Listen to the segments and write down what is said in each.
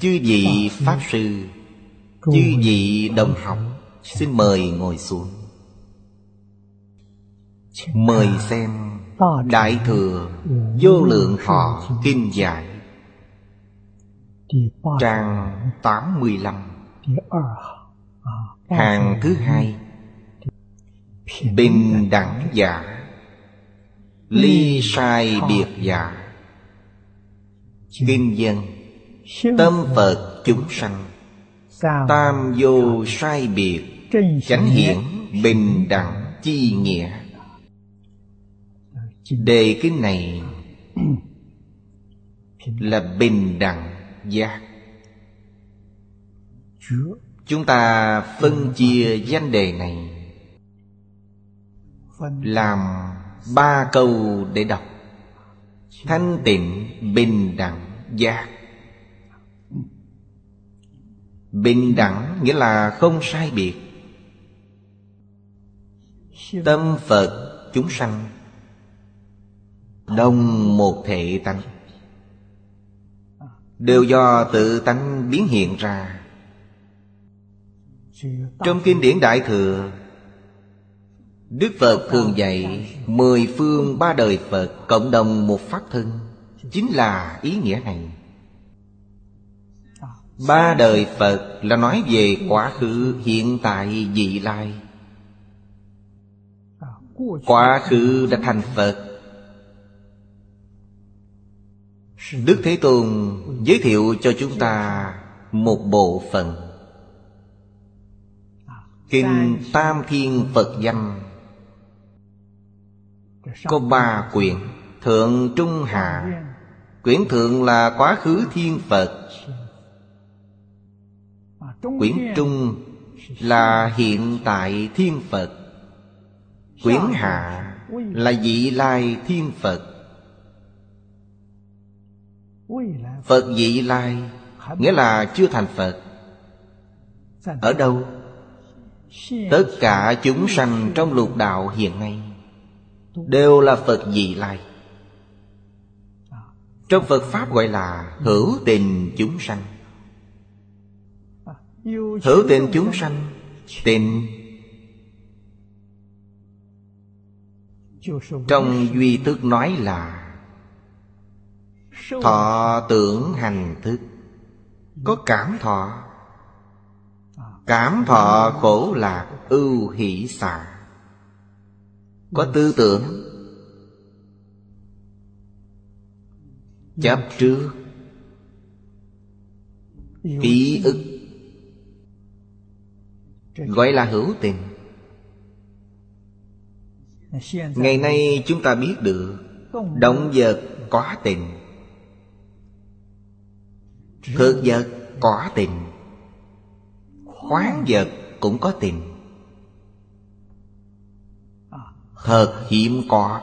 Chư vị pháp sư, chư vị đồng học, xin mời ngồi xuống. Mời xem Đại Thừa Vô Lượng Thọ Kinh Giải, trang 85, hàng thứ hai. Bình đẳng giả, ly sai biệt giả, kinh dân tâm Phật chúng sanh, tam vô sai biệt, chánh hiển bình đẳng chi nghĩa. Đề kinh này là bình đẳng giác. Chúng ta phân chia danh đề này làm 3 câu để đọc. Thanh tịnh bình đẳng giác. Bình đẳng nghĩa là không sai biệt. Tâm Phật chúng sanh đồng một thể tánh, đều do tự tánh biến hiện ra. Trong kinh điển Đại Thừa, Đức Phật thường dạy 10 phương 3 đời Phật cộng đồng một pháp thân, chính là ý nghĩa này. 3 đời Phật là nói về quá khứ, hiện tại, vị lai. Quá khứ đã thành Phật, Đức Thế Tôn giới thiệu cho chúng ta một bộ phận Kinh Tam Thiên Phật Danh, có 3 quyển, thượng, trung, hạ. Quyển thượng là quá khứ thiên Phật, quyển trung là hiện tại thiên Phật, quyển hạ là vị lai thiên Phật. Phật vị lai nghĩa là chưa thành Phật. Ở đâu? Tất cả chúng sanh trong lục đạo hiện nay đều là Phật vị lai. Trong Phật Pháp gọi là hữu tình chúng sanh. Hữu tình chúng sanh, tình trong duy thức nói là thọ tưởng hành thức. Có cảm thọ, cảm thọ khổ lạc ưu hỷ xả. Có tư tưởng, chấp trước, ký ức, gọi là hữu tình. Ngày nay chúng ta biết được động vật có tình, thực vật có tình, khoáng vật cũng có tình. Thật hiếm có.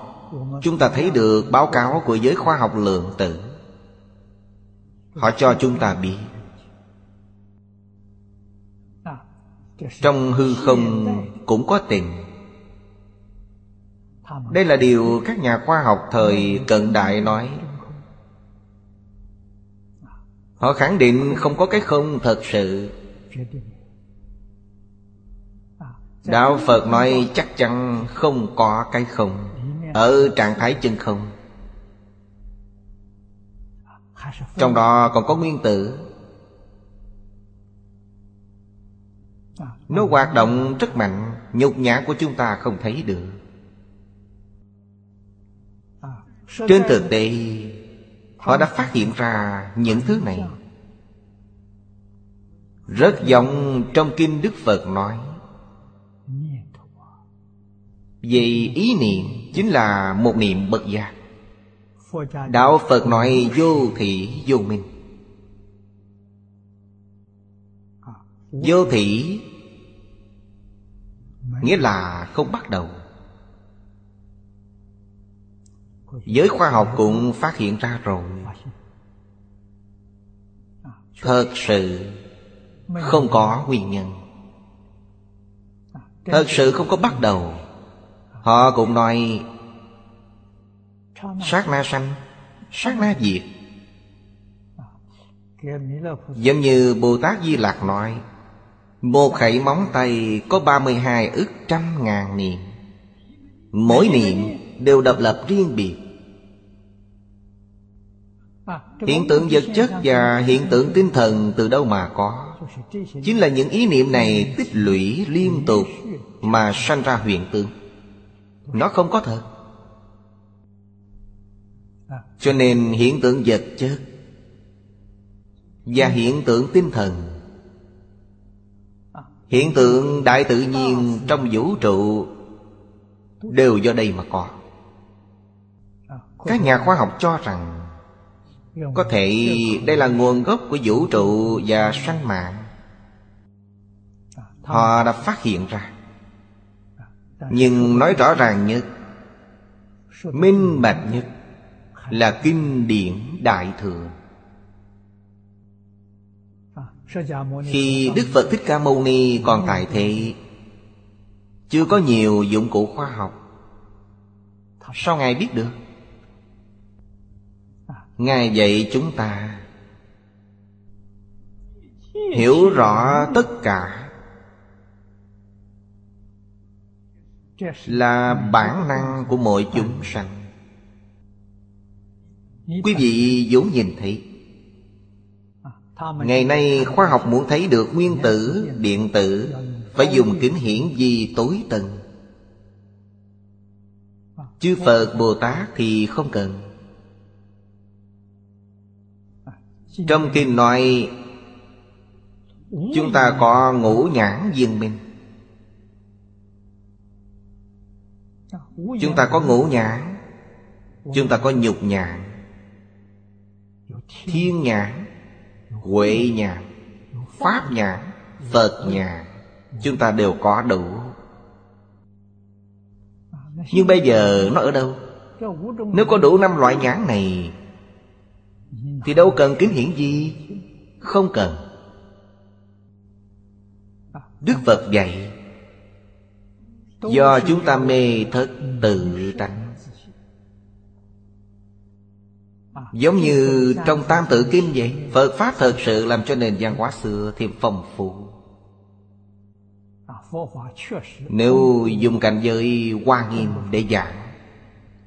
Chúng ta thấy được báo cáo của giới khoa học lượng tử, họ cho chúng ta biết trong hư không cũng có tình. Đây là điều các nhà khoa học thời cận đại nói. Họ khẳng định không có cái không thật sự. Đạo Phật nói chắc chắn không có cái không. Ở trạng thái chân không, trong đó còn có nguyên tử, nó hoạt động rất mạnh. Nhục nhã của chúng ta không thấy được. Trên thực tế, họ đã phát hiện ra những thứ này. Rất giống trong kinh Đức Phật nói. Vậy ý niệm chính là một niệm bất giác. Đạo Phật nói vô thị vô minh. Vô thị nghĩa là không bắt đầu. Giới khoa học cũng phát hiện ra rồi. Thật sự không có nguyên nhân, thật sự không có bắt đầu. Họ cũng nói sát na sanh, sát na diệt. Giống như Bồ Tát Di Lặc nói, một khẩy móng tay có 32 ức trăm ngàn niệm, mỗi niệm đều độc lập riêng biệt. Hiện tượng vật chất và hiện tượng tinh thần từ đâu mà có? Chính là những ý niệm này tích lũy liên tục mà sanh ra hiện tượng. Nó không có thật. Cho nên hiện tượng vật chất và hiện tượng tinh thần, hiện tượng đại tự nhiên trong vũ trụ đều do đây mà có. Các nhà khoa học cho rằng có thể đây là nguồn gốc của vũ trụ và sanh mạng. Họ đã phát hiện ra. Nhưng nói rõ ràng nhất, minh bạch nhất là kinh điển Đại Thừa. Khi Đức Phật Thích Ca Mâu Ni còn tại thế, chưa có nhiều dụng cụ khoa học. Sao Ngài biết được? Ngài dạy chúng ta hiểu rõ tất cả là bản năng của mọi chúng sanh. Quý vị vốn nhìn thấy. Ngày nay khoa học muốn thấy được nguyên tử, điện tử phải dùng kính hiển vi tối tận. Chư Phật Bồ Tát thì không cần. Trong kinh nói chúng ta có ngũ nhãn viên minh. Chúng ta có ngũ nhãn, chúng ta có nhục nhãn, thiên nhãn, huệ nhãn, pháp nhãn, Phật nhãn. Chúng ta đều có đủ. Nhưng bây giờ nó ở đâu? Nếu có đủ 5 loại nhãn này thì đâu cần kính hiển gì? Không cần. Đức Phật dạy do chúng ta mê thất tự tánh. Giống như trong Tam Tự Kinh vậy. Phật Pháp thật sự làm cho nền văn hóa xưa thêm phong phú. Nếu dùng cảnh giới Hoa Nghiêm để giảng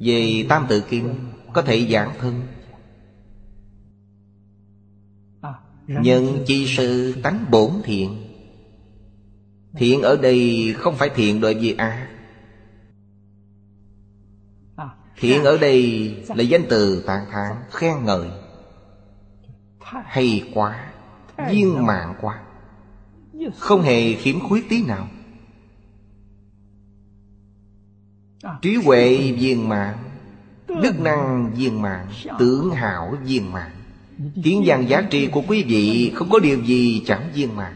về Tam Tự Kinh, có thể giảng thân nhân chi sự tánh bổn thiện. Thiện ở đây không phải thiện đối với ác. Thiện ở đây là danh từ tán thán, khen ngợi. Hay quá, viên mãn quá, không hề khiếm khuyết tí nào. Trí huệ viên mãn, đức năng viên mãn, tướng hảo viên mãn. Kiến văn giá trị của quý vị không có điều gì chẳng viên mãn.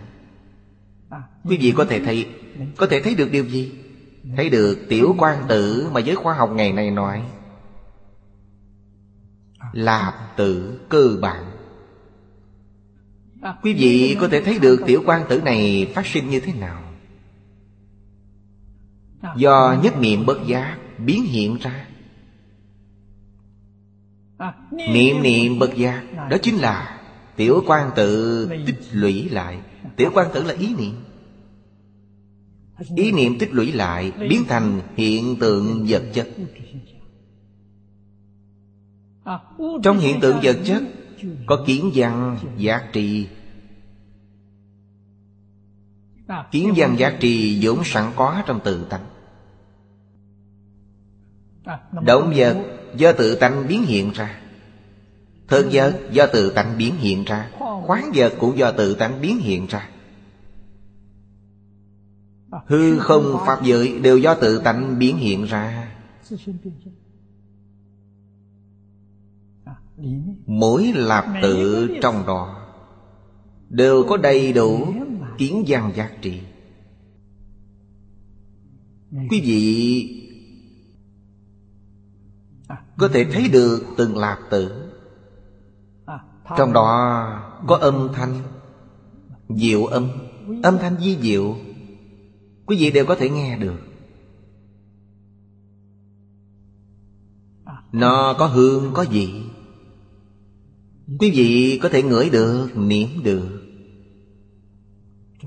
Quý vị có thể thấy được điều gì? Thấy được tiểu quan tử mà giới khoa học ngày nay nói lạp tử cơ bản. Quý vị có thể thấy được tiểu quan tử này phát sinh như thế nào? Do nhất niệm bất giác biến hiện ra. Niệm niệm bất giác, đó chính là tiểu quan tự tích lũy lại. Tiểu quan tử là ý niệm. Ý niệm tích lũy lại biến thành hiện tượng vật chất. Trong hiện tượng vật chất có kiến văn giác trì. Kiến văn giác trì vốn sẵn có trong tự tánh. Động vật do tự tánh biến hiện ra, thực vật do tự tánh biến hiện ra, khoáng vật cũng do tự tánh biến hiện ra, hư không pháp giới đều do tự tánh biến hiện ra. Mỗi lạp tự trong đó đều có đầy đủ kiến văn giác trị. Quý vị có thể thấy được từng lạp tự. Trong đó có âm thanh, diệu âm, âm thanh vi diệu. Quý vị đều có thể nghe được. Nó có hương, có vị. Quý vị có thể ngửi được, niệm được.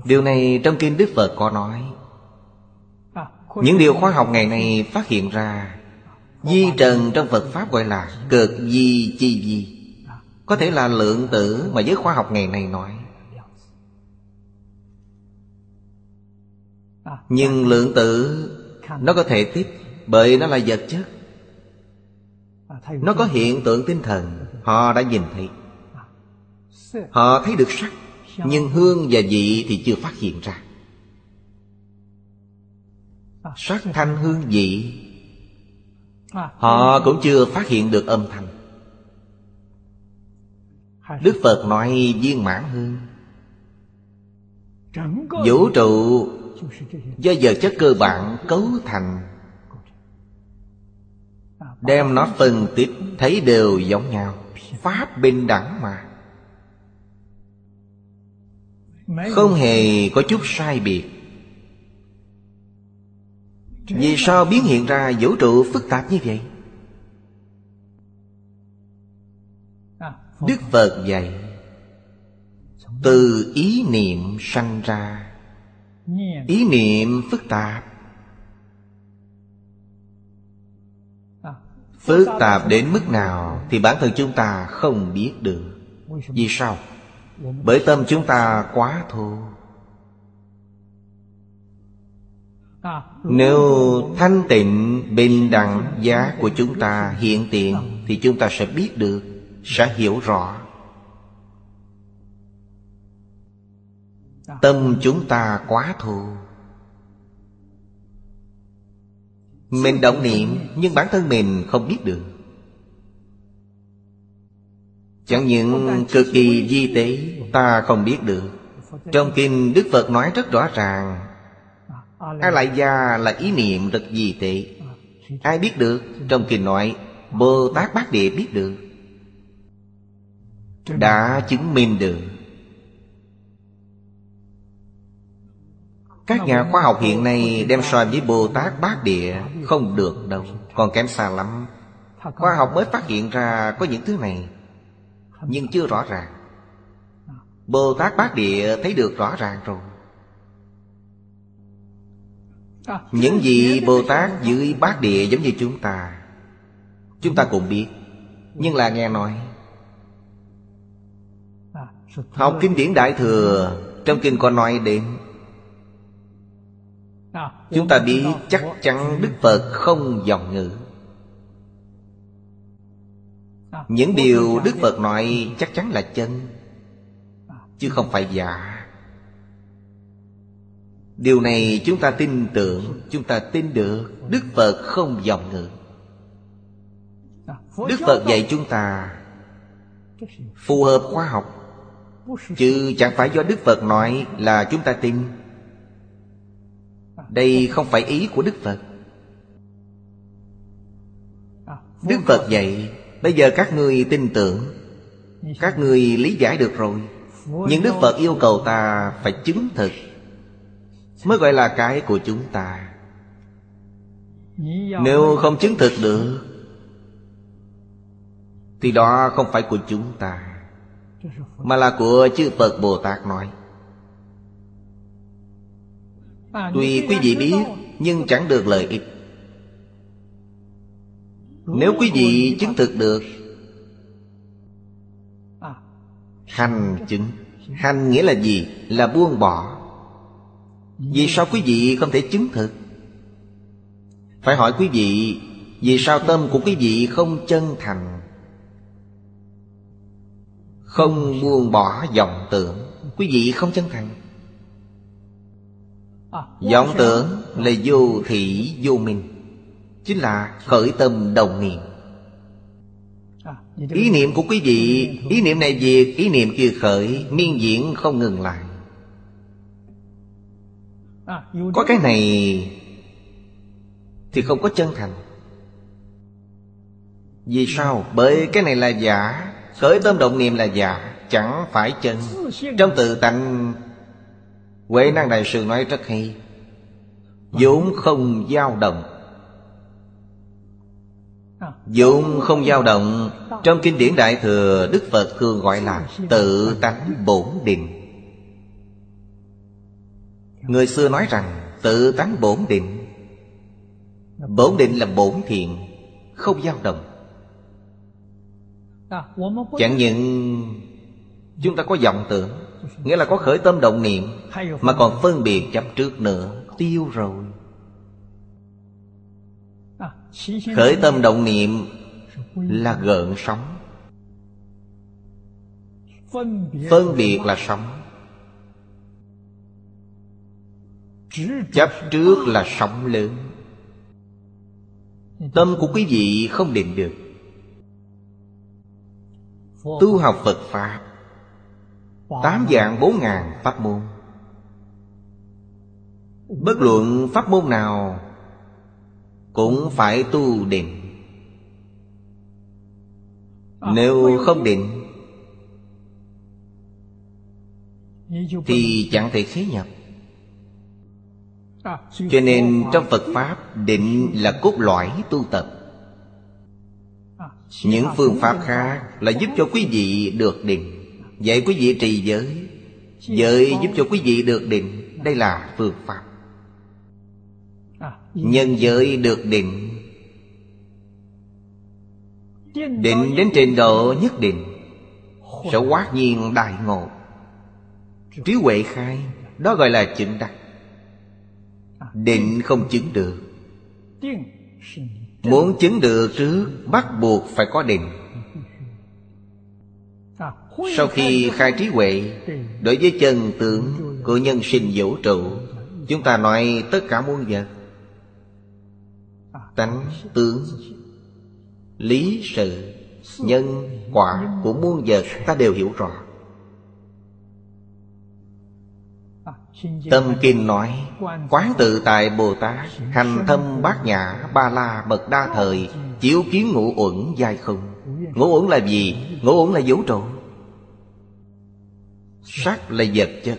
Điều này trong kinh Đức Phật có nói. Những điều khoa học ngày nay phát hiện ra, di trần trong Phật Pháp gọi là cực di chi di, có thể là lượng tử mà giới khoa học ngày nay nói. Nhưng lượng tử nó có thể tiếp, bởi nó là vật chất, nó có hiện tượng tinh thần. Họ đã nhìn thấy, họ thấy được sắc, nhưng hương và vị thì chưa phát hiện ra. Sắc thanh hương vị họ cũng chưa phát hiện được âm thanh. Đức Phật nói viên mãn hương. Vũ trụ do vật chất cơ bản cấu thành, đem nó phân tích thấy đều giống nhau. Pháp bình đẳng mà, không hề có chút sai biệt. Vì sao biến hiện ra vũ trụ phức tạp như vậy? Đức Phật dạy từ ý niệm sanh ra. Ý niệm phức tạp, phức tạp đến mức nào thì bản thân chúng ta không biết được. Vì sao? Bởi tâm chúng ta quá thô. Nếu thanh tịnh bình đẳng giá của chúng ta hiện tiện thì chúng ta sẽ biết được, sẽ hiểu rõ. Tâm chúng ta quá thô, mình động niệm nhưng bản thân mình không biết được. Chẳng những cực kỳ vi tế ta không biết được. Trong kinh Đức Phật nói rất rõ ràng, A Lại Gia là ý niệm rất vi tế. Ai biết được? Trong kinh nói Bồ Tát Bát Địa biết được, đã chứng minh được. Các nhà khoa học hiện nay đem so với Bồ Tát Bát Địa không được đâu, còn kém xa lắm. Khoa học mới phát hiện ra có những thứ này nhưng chưa rõ ràng. Bồ Tát Bát Địa thấy được rõ ràng rồi. Những gì Bồ Tát dưới Bát Địa giống như chúng ta, chúng ta cũng biết, nhưng là nghe nói. Học kinh điển Đại Thừa, trong kinh có nói đến, chúng ta biết chắc chắn Đức Phật không vọng ngữ. Những điều Đức Phật nói chắc chắn là chân, chứ không phải giả. Điều này chúng ta tin tưởng, chúng ta tin được. Đức Phật không vọng ngữ. Đức Phật dạy chúng ta phù hợp khoa học, chứ chẳng phải do Đức Phật nói là chúng ta tin. Đây không phải ý của Đức Phật. Đức Phật dạy, bây giờ các ngươi tin tưởng, các ngươi lý giải được rồi, nhưng Đức Phật yêu cầu ta phải chứng thực mới gọi là cái của chúng ta. Nếu không chứng thực được thì đó không phải của chúng ta, mà là của chư Phật Bồ Tát nói. Tuy quý vị biết nhưng chẳng được lợi ích. Nếu quý vị chứng thực được, hành chứng. Hành nghĩa là gì? Là buông bỏ. Vì sao quý vị không thể chứng thực? Phải hỏi quý vị, vì sao tâm của quý vị không chân thành, không buông bỏ vọng tưởng? Quý vị không chân thành. Vọng tưởng là vô thị vô minh, chính là khởi tâm đồng niệm. Ý niệm của quý vị, ý niệm này diệt, ý niệm kia khởi, miên diễn không ngừng lại. Có cái này thì không có chân thành. Vì sao? Bởi cái này là giả. Khởi tâm động niệm là giả, chẳng phải chân. Trong Tự Tánh, Huệ Năng Đại Sư nói rất hay, vốn không dao động. vốn không dao động. Trong kinh điển Đại Thừa, Đức Phật thường gọi là tự tánh bổn định. Người xưa nói rằng tự tánh bổn định, bổn định là bổn thiện, không dao động. Chẳng những chúng ta có vọng tưởng, nghĩa là có khởi tâm động niệm, mà còn phân biệt chấp trước nữa, tiêu rồi. Khởi tâm động niệm là gợn sóng, phân biệt là sóng, chấp trước là sóng lớn. Tâm của quý vị không định được. Tu học Phật Pháp 8 vạn 4 ngàn pháp môn, bất luận pháp môn nào cũng phải tu định. Nếu không định thì chẳng thể khế nhập. Cho nên trong Phật Pháp, định là cốt lõi tu tập. Những phương pháp khác là giúp cho quý vị được định. Vậy quý vị trì giới, giới giúp cho quý vị được định. Đây là phương pháp. Nhân giới được định, định đến trình độ nhất định sẽ quát nhiên đại ngộ, trí huệ khai. Đó gọi là chứng đắc. Định không chứng được. Muốn chứng được trước, bắt buộc phải có định. Sau khi khai trí huệ, đối với chân tướng của nhân sinh vũ trụ, chúng ta nói tất cả muôn vật, tánh tướng lý sự nhân quả của muôn vật ta đều hiểu rõ. Tâm Kinh nói quán tự tại Bồ Tát hành thâm bát nhã ba la mật đa thời, chiếu kiến ngũ uẩn giai không. Ngũ uẩn là gì? Ngũ uẩn là vũ trụ. Sắc là vật chất,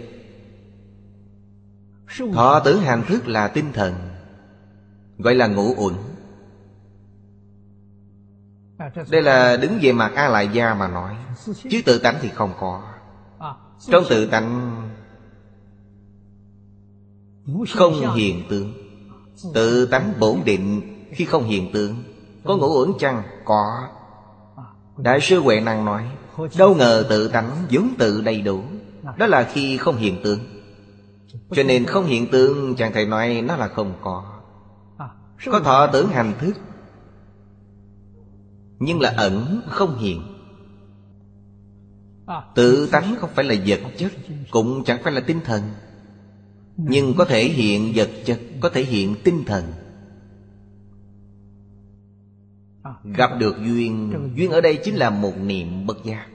thọ tưởng hành thức là tinh thần, gọi là ngũ uẩn. Đây là đứng về mặt A Lại Gia mà nói, chứ tự tánh thì không có. Trong tự tánh không hiện tượng. Tự tánh bổn định khi không hiện tượng. Có ngũ uẩn chăng? Có. Đại sư Huệ Năng nói, đâu ngờ tự tánh vốn tự đầy đủ. Đó là khi không hiện tượng. Cho nên không hiện tượng chẳng thể nói nó là không có. Có thọ tưởng hành thức, nhưng là ẩn không hiện. Tự tánh không phải là vật chất, cũng chẳng phải là tinh thần, nhưng có thể hiện vật chất, có thể hiện tinh thần. Gặp được duyên, duyên ở đây chính là một niệm bất giác.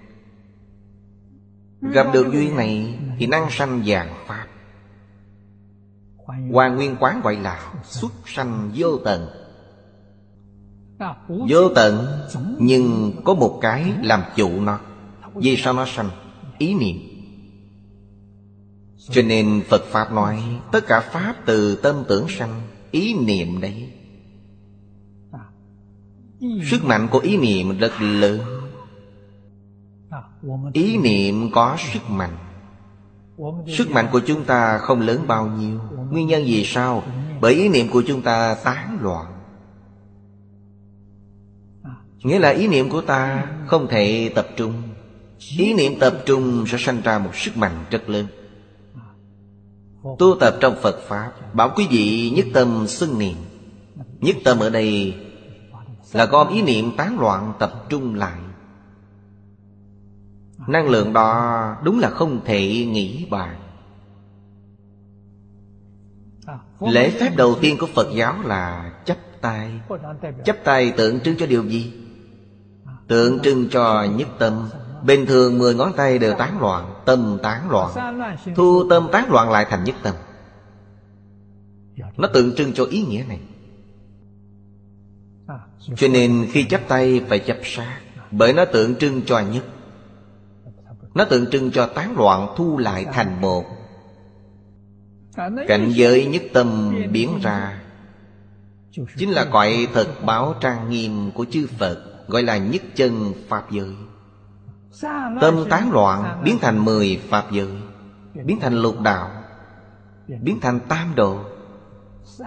Gặp được duyên này thì năng sanh vạn pháp. Hoàn Nguyên Quán gọi là xuất sanh vô tận. Vô tận nhưng có một cái làm chủ nó. Vì sao nó sanh? Ý niệm. Cho nên Phật Pháp nói tất cả pháp từ tâm tưởng sanh. Ý niệm đấy, sức mạnh của ý niệm rất lớn. Ý niệm có sức mạnh. Sức mạnh của chúng ta không lớn bao nhiêu. Nguyên nhân vì sao? Bởi ý niệm của chúng ta tán loạn. Nghĩa là ý niệm của ta không thể tập trung. Ý niệm tập trung sẽ sanh ra một sức mạnh rất lớn. Tu tập trong Phật Pháp bảo quý vị nhất tâm xưng niệm. Nhất tâm ở đây là gom ý niệm tán loạn tập trung lại. Năng lượng đó đúng là không thể nghĩ bàn. Lễ phép đầu tiên của Phật giáo là chắp tay. Chắp tay tượng trưng cho điều gì? Tượng trưng cho nhất tâm. Bình thường 10 ngón tay đều tán loạn, tâm tán loạn, thu tâm tán loạn lại thành nhất tâm. Nó tượng trưng cho ý nghĩa này. Cho nên khi chắp tay phải chắp sát, bởi nó tượng trưng cho nhất. Nó tượng trưng cho tán loạn thu lại thành một. Cảnh giới nhất tâm biến ra chính là cõi thật báo trang nghiêm của chư Phật, gọi là nhất chân Pháp giới. Tâm tán loạn biến thành 10 Pháp giới, biến thành lục đạo, biến thành tam độ,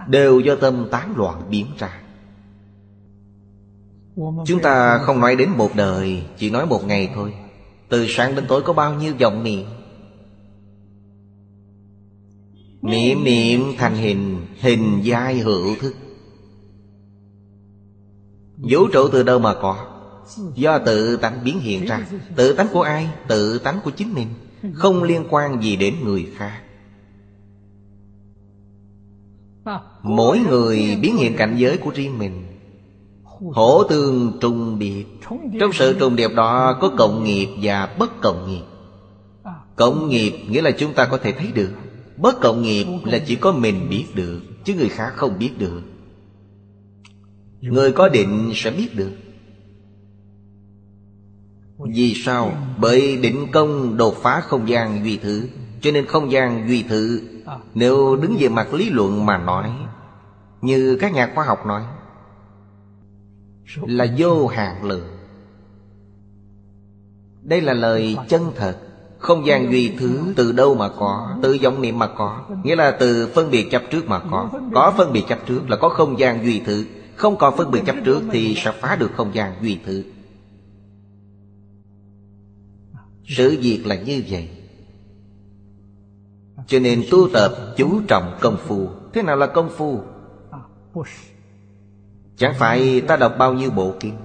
đều do tâm tán loạn biến ra. Chúng ta không nói đến một đời, chỉ nói một ngày thôi. Từ sáng đến tối có bao nhiêu vọng niệm? Niệm niệm thành hình, hình giai hữu thức. Vũ trụ từ đâu mà có? Do tự tánh biến hiện ra. Tự tánh của ai? Tự tánh của chính mình, không liên quan gì đến người khác. Mỗi người biến hiện cảnh giới của riêng mình. Hổ tương trùng điệp. Trong sự trùng điệp đó có cộng nghiệp và bất cộng nghiệp. Cộng nghiệp nghĩa là chúng ta có thể thấy được. Bất cộng nghiệp là chỉ có mình biết được, chứ người khác không biết được. Người có định sẽ biết được. Vì sao? Bởi định công đột phá không gian duy thứ. Cho nên không gian duy thứ, nếu đứng về mặt lý luận mà nói, như các nhà khoa học nói, là vô hạn lượng. Đây là lời chân thật. Không gian duy thứ từ đâu mà có? Từ vọng niệm mà có. Nghĩa là từ phân biệt chấp trước mà có. Có phân biệt chấp trước là có không gian duy thứ. Không có phân biệt chấp trước thì sẽ phá được không gian duy thứ. Sự việc là như vậy. Cho nên tu tập chú trọng công phu. Thế nào là công phu? Chẳng phải ta đọc bao nhiêu bộ kinh,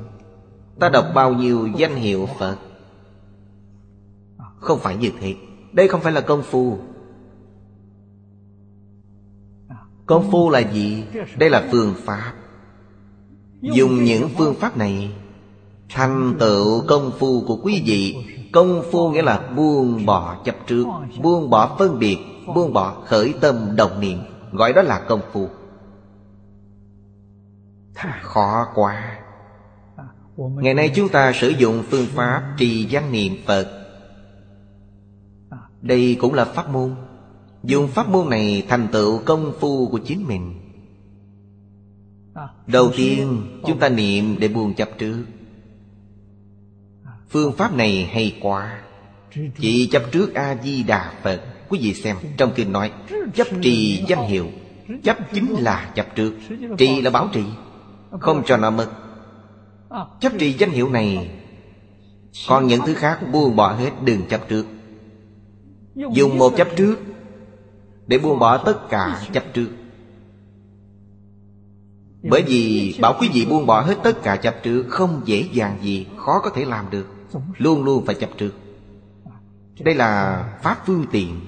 ta đọc bao nhiêu danh hiệu Phật. Không phải như thế. Đây không phải là công phu. Công phu là gì? Đây là phương pháp. Dùng những phương pháp này thành tựu công phu của quý vị. Công phu nghĩa là buông bỏ chấp trước, buông bỏ phân biệt, buông bỏ khởi tâm động niệm, gọi đó là công phu. Khó quá. Ngày nay chúng ta sử dụng phương pháp trì danh niệm Phật. Đây cũng là pháp môn. Dùng pháp môn này thành tựu công phu của chính mình. Đầu tiên chúng ta niệm để buông chấp trước. Phương pháp này hay quá. Chỉ chấp trước A-di-đà Phật. Quý vị xem, trong kinh nói chấp trì danh hiệu. Chấp chính là chấp trước, trì là bảo trì, không cho nó mất. Chấp trì danh hiệu này, còn những thứ khác buông bỏ hết, đừng chấp trước. Dùng một chấp trước để buông bỏ tất cả chấp trước. Bởi vì bảo quý vị buông bỏ hết tất cả chấp trước không dễ dàng gì, khó có thể làm được. Luôn luôn phải chấp trước. Đây là pháp phương tiện.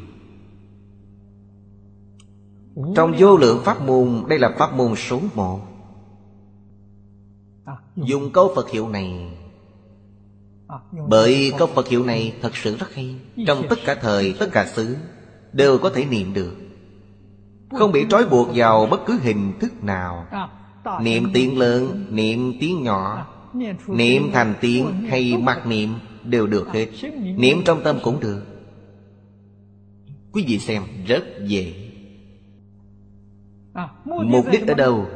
Trong vô lượng pháp môn, đây là pháp môn số 1. Dùng câu Phật hiệu này. Bởi câu Phật hiệu này thật sự rất hay. Trong tất cả thời, tất cả xứ đều có thể niệm được. Không bị trói buộc vào bất cứ hình thức nào. Niệm tiếng lớn, niệm tiếng nhỏ, niệm thành tiếng hay mặc niệm đều được hết. Niệm trong tâm cũng được. Quý vị xem, rất dễ. Mục đích ở đâu?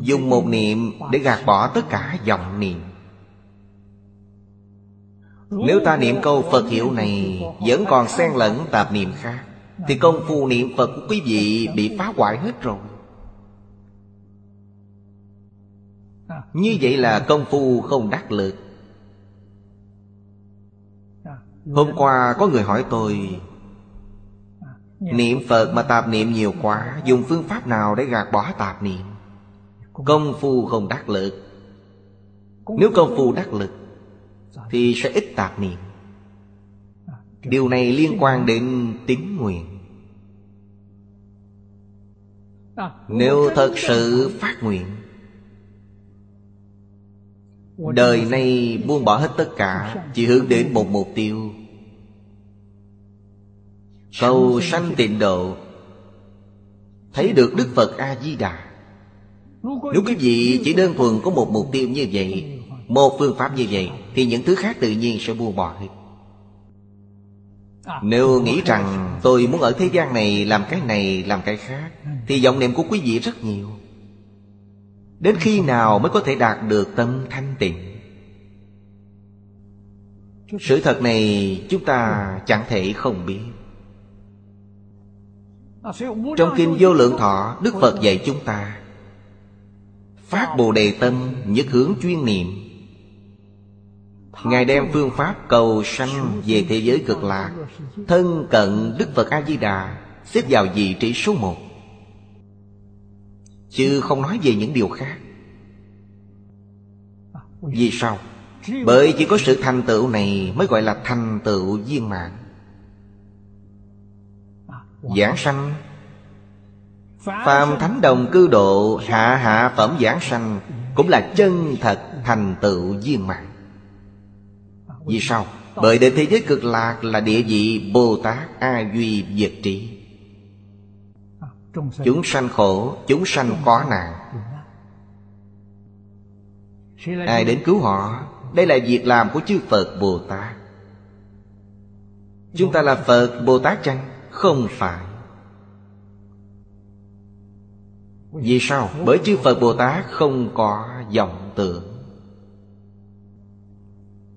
Dùng một niệm để gạt bỏ tất cả vọng niệm. Nếu ta niệm câu Phật hiệu này vẫn còn xen lẫn tạp niệm khác, thì công phu niệm Phật của quý vị bị phá hoại hết rồi. Như vậy là công phu không đắc lực. Hôm qua có người hỏi tôi, niệm Phật mà tạp niệm nhiều quá, dùng phương pháp nào để gạt bỏ tạp niệm? Công phu không đắc lực. Nếu công phu đắc lực thì sẽ ít tạp niệm. Điều này liên quan đến tín nguyện. Nếu thật sự phát nguyện đời nay buông bỏ hết tất cả, chỉ hướng đến một mục tiêu, cầu sanh tịnh độ, thấy được Đức Phật A-di-đà. Nếu quý vị chỉ đơn thuần có một mục tiêu như vậy, một phương pháp như vậy, thì những thứ khác tự nhiên sẽ buông bỏ hết. Nếu nghĩ rằng tôi muốn ở thế gian này làm cái khác, thì vọng niệm của quý vị rất nhiều. Đến khi nào mới có thể đạt được tâm thanh tịnh? Sự thật này chúng ta chẳng thể không biết. Trong Kinh Vô Lượng Thọ, Đức Phật dạy chúng ta phát Bồ Đề tâm, nhất hướng chuyên niệm. Ngài đem phương pháp cầu sanh về thế giới cực lạc, thân cận Đức Phật A-di-đà, xếp vào vị trí số 1, chứ không nói về những điều khác. Vì sao? Bởi chỉ có sự thành tựu này mới gọi là thành tựu viên mãn. Giảng sanh, phàm thánh đồng cư độ, hạ hạ phẩm giảng sanh, cũng là chân thật thành tựu viên mãn. Vì sao? Bởi để thế giới cực lạc là địa vị Bồ Tát A Duy Việt Trí. Chúng sanh khổ, chúng sanh có nạn, ai đến cứu họ? Đây là việc làm của chư Phật Bồ Tát. Chúng ta là Phật Bồ Tát chăng? Không phải. Vì sao? Bởi chư Phật Bồ Tát không có vọng tưởng.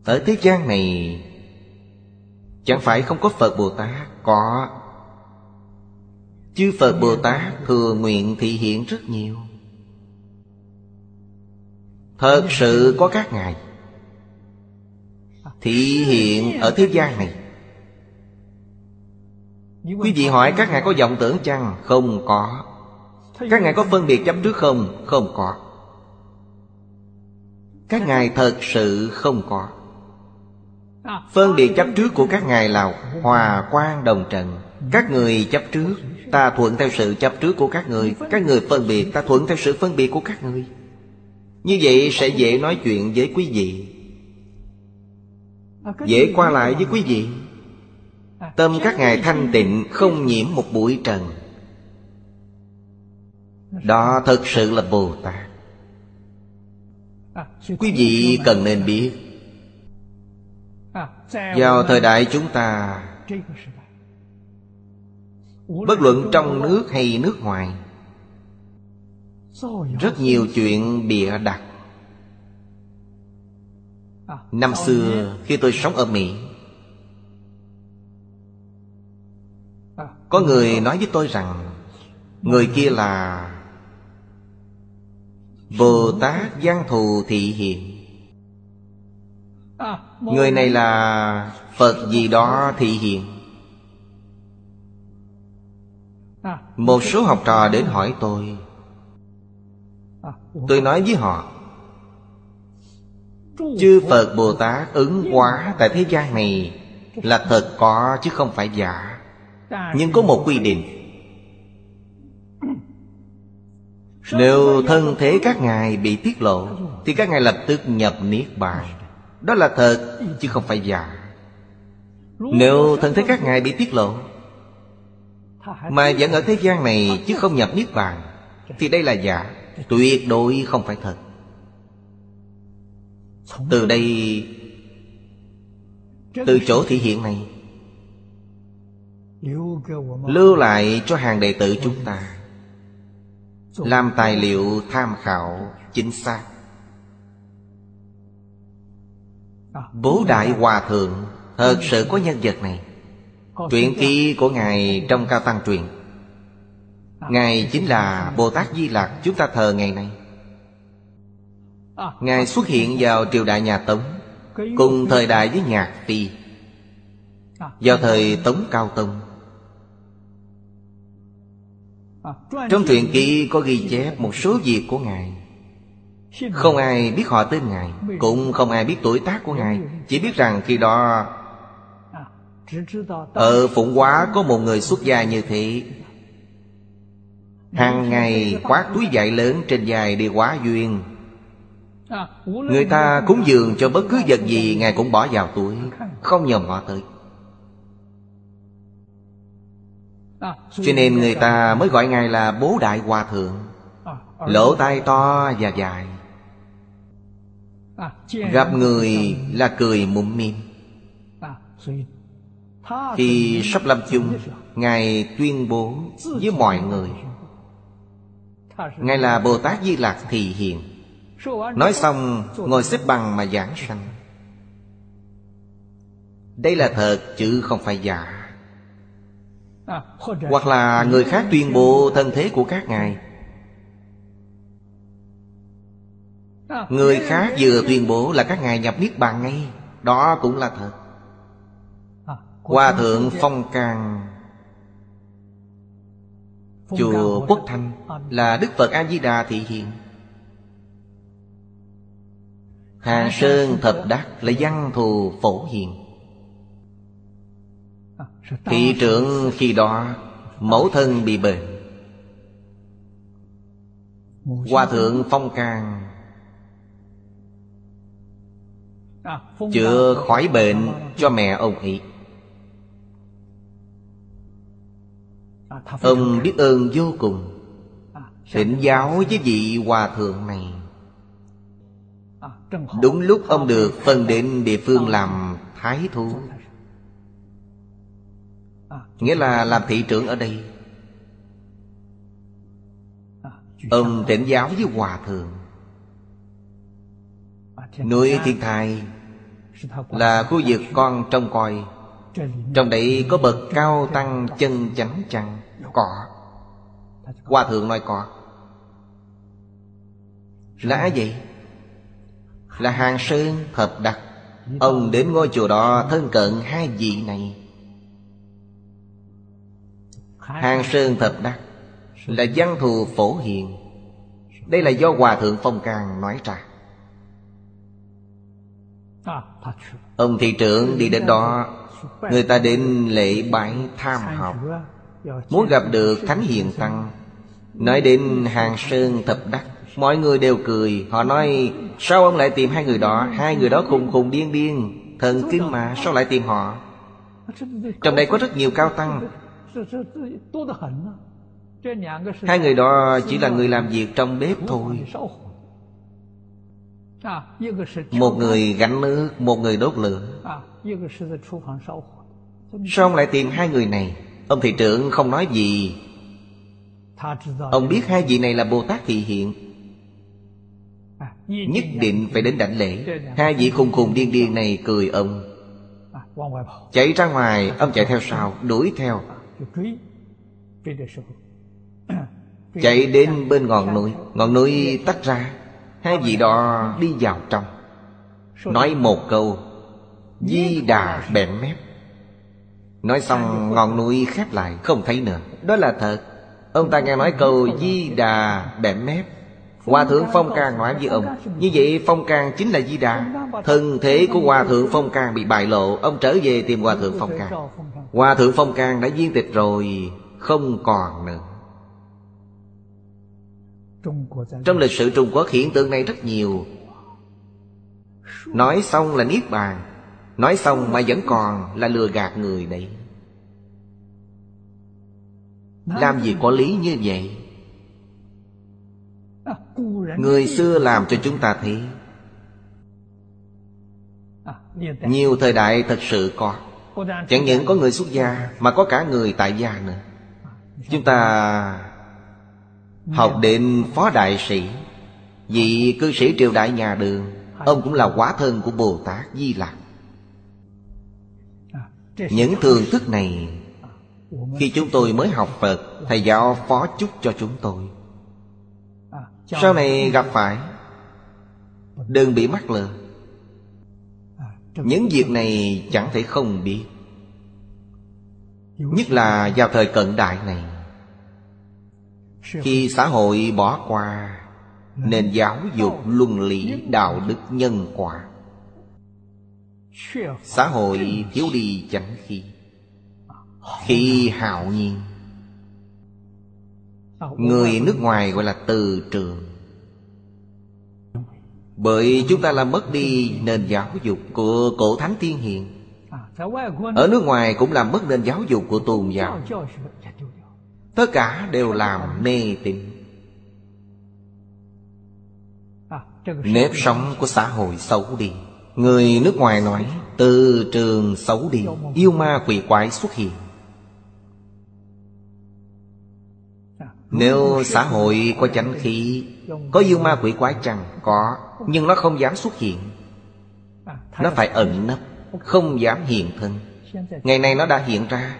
Ở thế gian này chẳng phải không có Phật Bồ Tát, có. Chư Phật Bồ Tát thừa nguyện thị hiện rất nhiều. Thật sự có các ngài thị hiện ở thế gian này. Quý vị hỏi các ngài có vọng tưởng chăng? Không có. Các ngài có phân biệt chấp trước không? Không có. Các ngài thật sự không có. Phân biệt chấp trước của các ngài là hòa quang đồng trần. Các người chấp trước, ta thuận theo sự chấp trước của các người. Các người phân biệt, ta thuận theo sự phân biệt của các người. Như vậy sẽ dễ nói chuyện với quý vị, dễ qua lại với quý vị. Tâm các ngài thanh tịnh, không nhiễm một bụi trần. Đó thật sự là Bồ Tát. Quý vị cần nên biết, vào thời đại chúng ta, bất luận trong nước hay nước ngoài, rất nhiều chuyện bịa đặt. Năm xưa khi tôi sống ở Mỹ, có người nói với tôi rằng người kia là Bồ Tát Văn Thù thị hiện, người này là Phật gì đó thị hiện. Một số học trò đến hỏi tôi. Tôi nói với họ, chư Phật Bồ Tát ứng hóa tại thế gian này là thật có chứ không phải giả. Nhưng có một quy định, nếu thân thể các ngài bị tiết lộ thì các ngài lập tức nhập niết bàn. Đó là thật chứ không phải giả. Nếu thân thể các ngài bị tiết lộ mà vẫn ở thế gian này chứ không nhập niết bàn thì đây là giả, tuyệt đối không phải thật. Từ đây, từ chỗ thị hiện này, lưu lại cho hàng đệ tử chúng ta làm tài liệu tham khảo chính xác. Bố Đại Hòa Thượng thật sự có nhân vật này. Truyện ký của ngài trong Cao Tăng Truyện, ngài chính là Bồ Tát Di Lặc chúng ta thờ ngày nay. Ngài xuất hiện vào triều đại nhà Tống, cùng thời đại với Nhạc Phi, vào thời Tống Cao Tông. Trong truyện ký có ghi chép một số việc của ngài. Không ai biết họ tên ngài, cũng không ai biết tuổi tác của ngài. Chỉ biết rằng khi đó ở Phụng Hóa có một người xuất gia như thế, hàng ngày khoác túi vải lớn trên vai đi hóa duyên. Người ta cúng dường cho bất cứ vật gì ngài cũng bỏ vào túi, không nhòm ngó tới. Cho nên người ta mới gọi ngài là Bố Đại Hòa Thượng. Lỗ tai to và dài, gặp người là cười mũm mỉm. Khi sắp lâm chung, ngài tuyên bố với mọi người Ngài là Bồ Tát Di Lặc Thị Hiện. Nói xong ngồi xếp bằng mà giảng sanh. Đây là thật chứ không phải giả. Hoặc là người khác tuyên bố thân thế của các ngài. Người khác vừa tuyên bố là các ngài nhập niết bàn ngay. Đó cũng là thật. Hòa thượng Phong Càng chùa Quốc Thanh là Đức Phật A Di Đà Thị Hiện. Hàng Sơn Thập Đắc là Văn Thù Phổ Hiện. Thị trưởng khi đó mẫu thân bị bệnh. Hòa thượng Phong Càng chữa khỏi bệnh cho mẹ ông ấy. Ông biết ơn vô cùng. Thỉnh giáo với vị hòa thượng này. Đúng lúc ông được phân đến địa phương làm thái thú, nghĩa là làm thị trưởng ở đây. Ông thỉnh giáo với hòa thượng. Núi Thiên Thai là khu vực con trông coi. Trong đấy có bậc cao tăng chân chánh chăng? Có. Hòa thượng nói có. Là ai vậy? Là Hàng Sơn Thập Đắc. Ông đến ngôi chùa đó thân cận hai vị này. Hàng Sơn Thập Đắc là Văn Thù Phổ Hiện. Đây là do Hòa thượng Phong Càng nói ra. Ông thị trưởng đi đến đó, người ta đến lễ bái tham học, muốn gặp được Thánh Hiền Tăng. Nói đến Hàng Sơn Thập Đắc, mọi người đều cười. Họ nói sao ông lại tìm hai người đó? Hai người đó khùng khùng điên điên, thần kinh mà, sao lại tìm họ? Trong đây có rất nhiều cao tăng. Hai người đó chỉ là người làm việc trong bếp thôi. Một người gánh nước, một người đốt lửa. Sao ông lại tìm hai người này? Ông thị trưởng không nói gì. Ông biết hai vị này là Bồ Tát Thị Hiện, nhất định phải đến đảnh lễ. Hai vị khùng khùng điên điên này cười ông, chạy ra ngoài. Ông chạy theo sau, đuổi theo. Chạy đến bên ngọn núi. Ngọn núi tách ra. Hai vị đó đi vào trong, nói một câu Di Đà bẹn mép. Nói xong ngọn núi khép lại, không thấy nữa. Đó là thật. Ông ta nghe nói câu Di Đà bẹn mép. Hòa thượng Phong Càng nói với ông, như vậy Phong Càng chính là Di Đà. Thân thể của Hòa thượng Phong Càng bị bại lộ. Ông trở về tìm Hòa thượng Phong Càng. Hòa thượng Phong Càng đã viên tịch rồi, không còn nữa. Trong lịch sử Trung Quốc hiện tượng này rất nhiều. Nói xong là niết bàn, nói xong mà vẫn còn là lừa gạt người đấy. Làm gì có lý như vậy? Người xưa làm cho chúng ta thấy. Nhiều thời đại thật sự có. Chẳng những có người xuất gia mà có cả người tại gia nữa. Chúng ta học đến phó đại sĩ, vị cư sĩ triều đại nhà Đường, ông cũng là hóa thân của Bồ Tát Di Lặc. Những thường thức này khi chúng tôi mới học Phật, thầy giáo phó chúc cho chúng tôi. Sau này gặp phải đừng bị mắc lừa. Những việc này chẳng thể không biết, nhất là vào thời cận đại này. Khi xã hội bỏ qua nền giáo dục luân lý đạo đức nhân quả, xã hội thiếu đi chánh khí, khí hạo nhiên. Người nước ngoài gọi là từ trường. Bởi chúng ta làm mất đi nền giáo dục của cổ Thánh Tiên Hiền. Ở nước ngoài cũng làm mất nền giáo dục của tôn giáo. Tất cả đều làm mê tín. Nếp sống của xã hội xấu đi. Người nước ngoài nói từ trường xấu đi, yêu ma quỷ quái xuất hiện. Nếu xã hội có chánh khí, có yêu ma quỷ quái chăng? Có, nhưng nó không dám xuất hiện. Nó phải ẩn nấp, không dám hiện thân. Ngày nay nó đã hiện ra.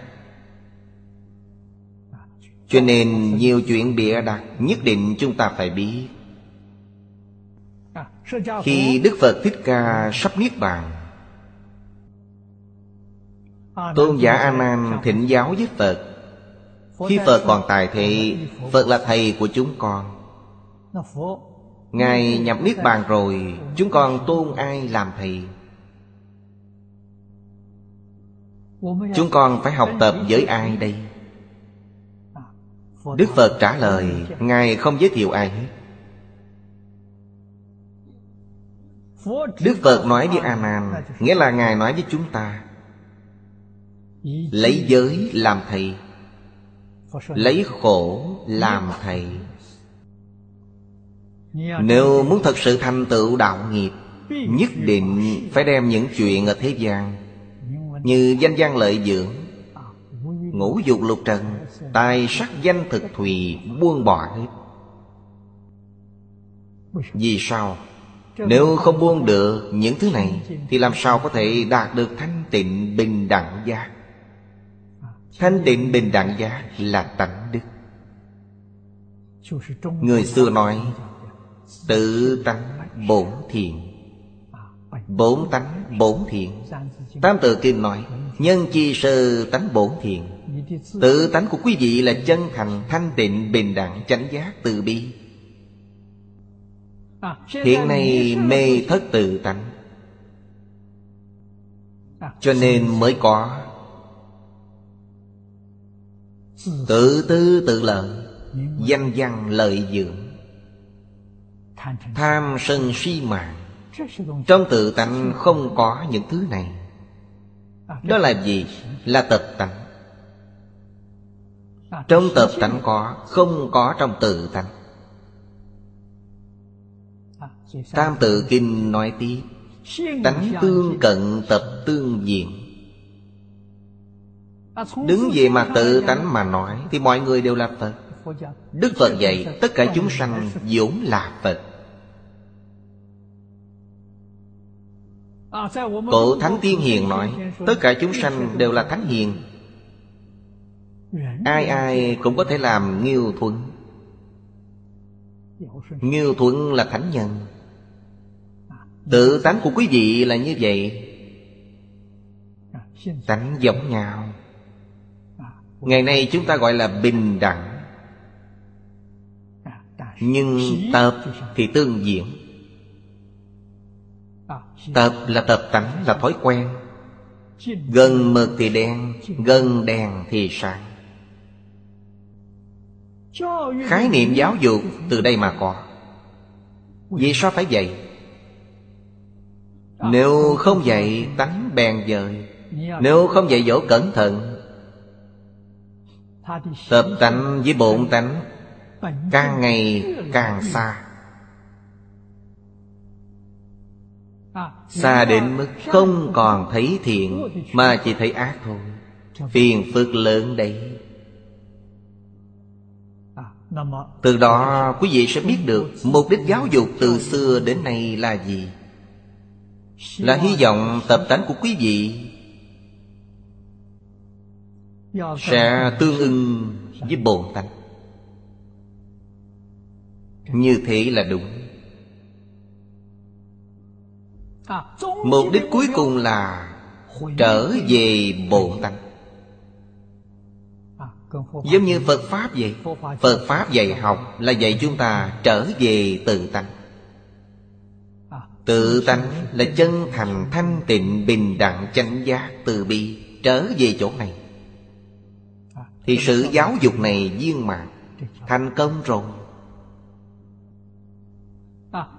Cho nên nhiều chuyện bịa đặt nhất định chúng ta phải biết. Khi Đức Phật Thích Ca sắp niết bàn, Tôn giả A Nan thỉnh giáo với Phật. Khi Phật còn tại thế, Phật là thầy của chúng con. Ngài nhập niết bàn rồi, chúng con tôn ai làm thầy? Chúng con phải học tập với ai đây? Đức Phật trả lời, Ngài không giới thiệu ai hết. Đức Phật nói với A Nan, nghĩa là Ngài nói với chúng ta, lấy giới làm thầy, lấy khổ làm thầy. Nếu muốn thật sự thành tựu đạo nghiệp, nhất định phải đem những chuyện ở thế gian như danh văn lợi dưỡng, ngũ dục lục trần, tài sắc danh thực thùy buông bỏ hết. Vì sao? Nếu không buông được những thứ này thì làm sao có thể đạt được thanh tịnh bình đẳng giác? Thanh tịnh bình đẳng giác là tánh đức. Người xưa nói tự tánh bổn thiện, bổn tánh bổn thiện. Tam Tự Kinh nói nhân chi sơ tánh bổn thiện. Tự tánh của quý vị là chân thành, thanh tịnh, bình đẳng, chánh giác, từ bi. Hiện nay mê thất tự tánh, cho nên mới có tự tư tự lợi, danh văn lợi dưỡng, tham sân si mạng. Trong tự tánh không có những thứ này. Đó là gì? Là tập tánh. Trong tập tánh có, không có trong tự tánh. Tam Tự Kinh nói tiếp, tánh tương cận tập tương diện. Đứng về mặt tự tánh mà nói thì mọi người đều là Phật. Đức Phật dạy tất cả chúng sanh vốn là Phật. Cổ Thánh Tiên Hiền nói tất cả chúng sanh đều là Thánh Hiền. Ai ai cũng có thể làm Nghiêu Thuận. Nghiêu Thuận là Thánh Nhân. Tự tánh của quý vị là như vậy. Tánh giống nhau. Ngày nay chúng ta gọi là bình đẳng, nhưng tập thì tương diễn. Tập là tập tánh, là thói quen. Gần mực thì đen, gần đèn thì sáng. Khái niệm giáo dục từ đây mà có. Vì sao phải vậy? Nếu không dạy tánh bèn dời. Nếu không dạy dỗ cẩn thận, tập tánh với bổn tánh càng ngày càng xa. Xa đến mức không còn thấy thiện mà chỉ thấy ác thôi. Phiền phức lớn đấy. Từ đó quý vị sẽ biết được mục đích giáo dục từ xưa đến nay là gì. Là hy vọng tập tánh của quý vị sẽ tương ưng với bổn tánh. Như thế là đúng. Mục đích cuối cùng là trở về bổn tánh. Giống như Phật Pháp vậy. Phật Pháp dạy học là dạy chúng ta trở về tự tánh. Tự tánh là chân thành, thanh tịnh, bình đẳng, chánh giác, từ bi. Trở về chỗ này thì sự giáo dục này viên mãn, thành công rồi.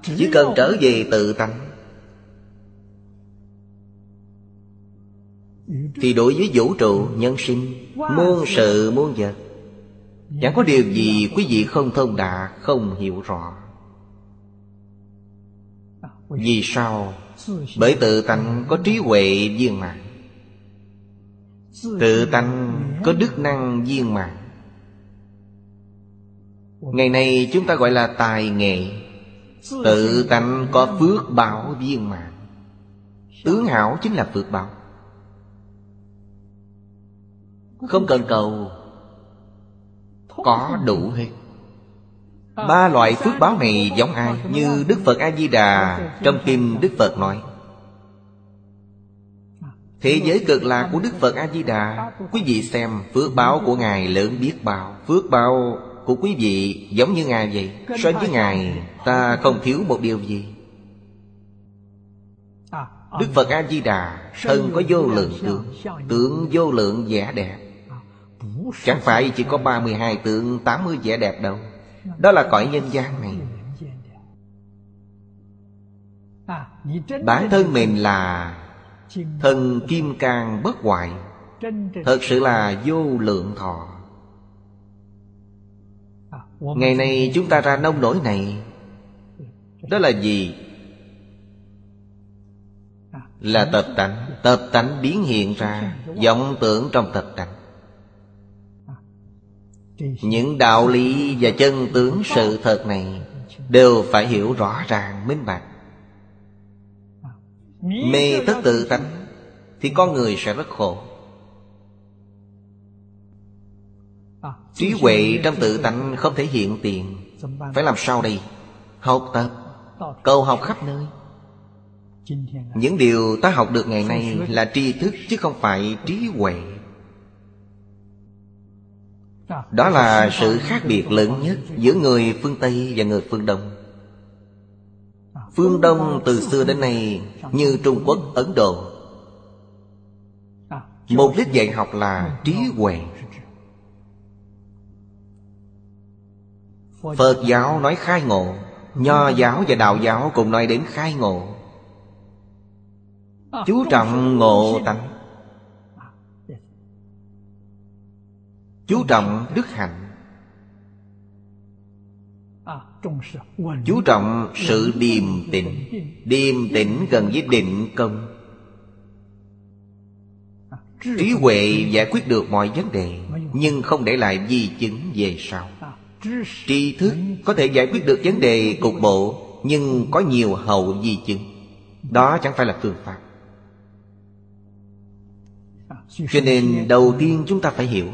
Chỉ cần trở về tự tánh thì đối với vũ trụ, nhân sinh, muôn sự muôn vật, chẳng có điều gì quý vị không thông đạt, không hiểu rõ. Vì sao? Bởi tự tánh có trí huệ viên mãn, tự tánh có đức năng viên mãn, Ngày nay chúng ta gọi là tài nghệ. Tự tánh có phước báo viên mãn. Tướng hảo chính là phước báo, không cần cầu, có đủ hết. Ba loại phước báo này giống ai? Như Đức Phật A-di-đà trong kinh Đức Phật nói, thế giới cực lạc của Đức Phật A-di-đà, quý vị xem phước báo của Ngài lớn biết bao. Phước báo của quý vị giống như Ngài vậy. So với Ngài, ta không thiếu một điều gì. Đức Phật A-di-đà thân có vô lượng tướng, tướng vô lượng vẻ đẹp. Chẳng phải chỉ có 32 tượng 80 vẻ đẹp đâu. Đó là cõi nhân gian này. Bản thân mình là thân kim cang bất hoại, thật sự là vô lượng thọ. Ngày nay chúng ta ra nông nổi này, đó là gì? Là tập tánh. Tập tánh biến hiện ra vọng tưởng trong tập tánh. Những đạo lý và chân tướng sự thật này đều phải hiểu rõ ràng minh bạch. Mê tất tự tánh thì con người sẽ rất khổ. Trí huệ trong tự tánh không thể hiện tiền. Phải làm sao đây? Học tập, cầu học khắp nơi. Những điều ta học được ngày nay là tri thức chứ không phải trí huệ. Đó là sự khác biệt lớn nhất giữa người phương Tây và người phương Đông. Phương Đông từ xưa đến nay như Trung Quốc, Ấn Độ, mục đích dạy học là trí huệ. Phật giáo nói khai ngộ, Nho giáo và Đạo giáo cùng nói đến khai ngộ. Chú trọng ngộ tánh, chú trọng đức hạnh, chú trọng sự điềm tĩnh. Điềm tĩnh gần với định công. Trí huệ giải quyết được mọi vấn đề, nhưng không để lại di chứng về sau. Tri thức có thể giải quyết được vấn đề cục bộ, nhưng có nhiều hậu di chứng. Đó chẳng phải là phương pháp. Cho nên đầu tiên chúng ta phải hiểu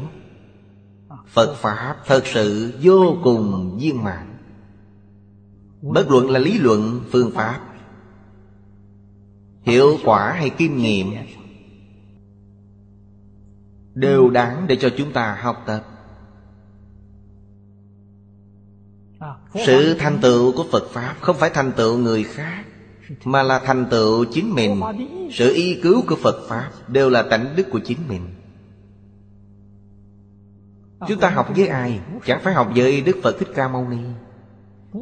Phật Pháp thật sự vô cùng viên mãn. Bất luận là lý luận, phương pháp, hiệu quả hay kinh nghiệm, đều đáng để cho chúng ta học tập. Sự thành tựu của Phật Pháp không phải thành tựu người khác, mà là thành tựu chính mình. Sự y cứu của Phật Pháp đều là tánh đức của chính mình. Chúng ta học với ai? Chẳng phải học với Đức Phật Thích Ca Mâu Ni,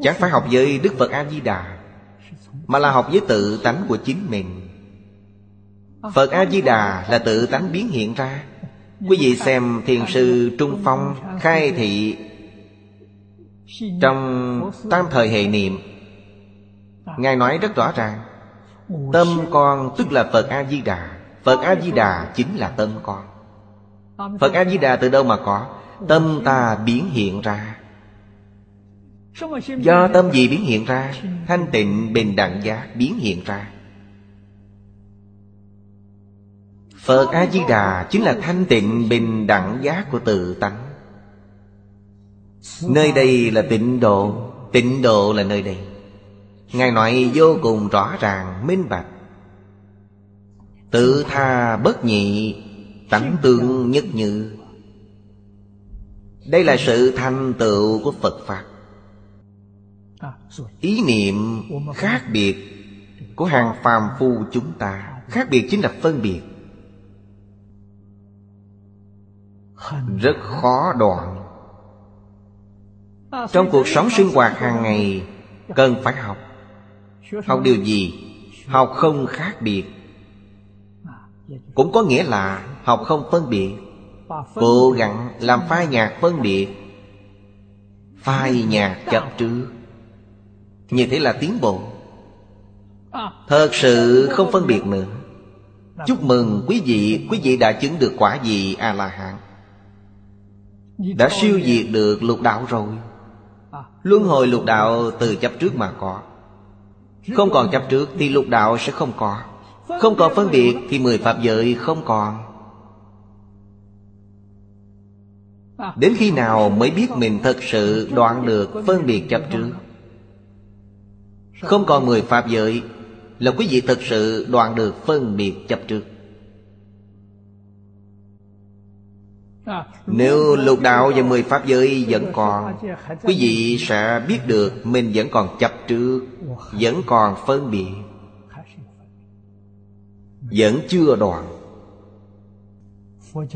chẳng phải học với Đức Phật A-di-đà, mà là học với tự tánh của chính mình. Phật A-di-đà là tự tánh biến hiện ra. Quý vị xem Thiền sư Trung Phong khai thị trong Tam Thời Hệ Niệm, Ngài nói rất rõ ràng, tâm con tức là Phật A-di-đà. Phật A-di-đà chính là tâm con. Phật A-di-đà từ đâu mà có? Tâm ta biến hiện ra. Do tâm gì biến hiện ra? Thanh tịnh bình đẳng giác biến hiện ra. Phật A-di-đà chính là thanh tịnh bình đẳng giác của tự tánh. Nơi đây là tịnh độ. Tịnh độ là nơi đây. Ngài nói vô cùng rõ ràng, minh bạch. Tự tha bất nhị, tánh tương nhất như. Đây là sự thành tựu của Phật Pháp. Ý niệm khác biệt của hàng phàm phu chúng ta. Khác biệt chính là phân biệt. Rất khó đoạn. Trong cuộc sống sinh hoạt hàng ngày cần phải học. Học điều gì? Học không khác biệt, cũng có nghĩa là học không phân biệt. Cố gắng làm phai nhạt phân biệt, phai nhạt chấp trước. Như thế là tiến bộ. Thật sự không phân biệt nữa. Chúc mừng quý vị đã chứng được quả vị A-la-hán, đã siêu diệt được lục đạo rồi. Luân hồi lục đạo từ chấp trước mà có. Không còn chấp trước thì lục đạo sẽ không có. Không còn phân biệt thì 10 pháp giới không còn. Đến khi nào mới biết mình thật sự đoạn được phân biệt chấp trước? Không còn 10 pháp giới là quý vị thật sự đoạn được phân biệt chấp trước. Nếu lục đạo và 10 pháp giới vẫn còn, quý vị sẽ biết được mình vẫn còn chấp trước, vẫn còn phân biệt, vẫn chưa đoạn.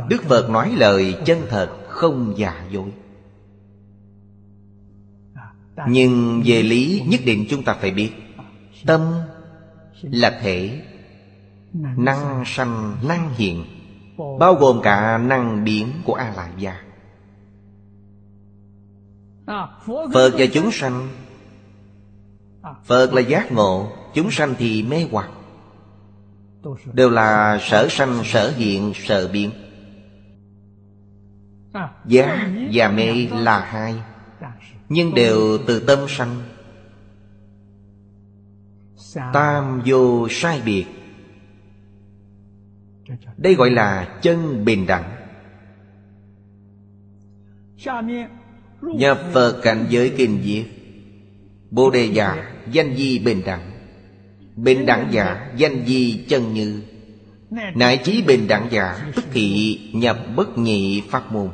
Đức Phật nói lời chân thật, không giả dối. Nhưng về lý nhất định chúng ta phải biết, tâm là thể, năng sanh năng hiện, bao gồm cả năng điển của A-la gia. Phật và chúng sanh, Phật là giác ngộ, chúng sanh thì mê hoặc, đều là sở sanh, sở hiện, sở biến. Giác và mê là hai, nhưng đều từ tâm sanh. Tam vô sai biệt, đây gọi là chân bình đẳng. Nhập Phật cảnh giới kinh diệt, Bồ Đề giả danh di bình đẳng, bình đẳng giả danh di chân như, nại chí bình đẳng giả tức thị nhập bất nhị pháp môn.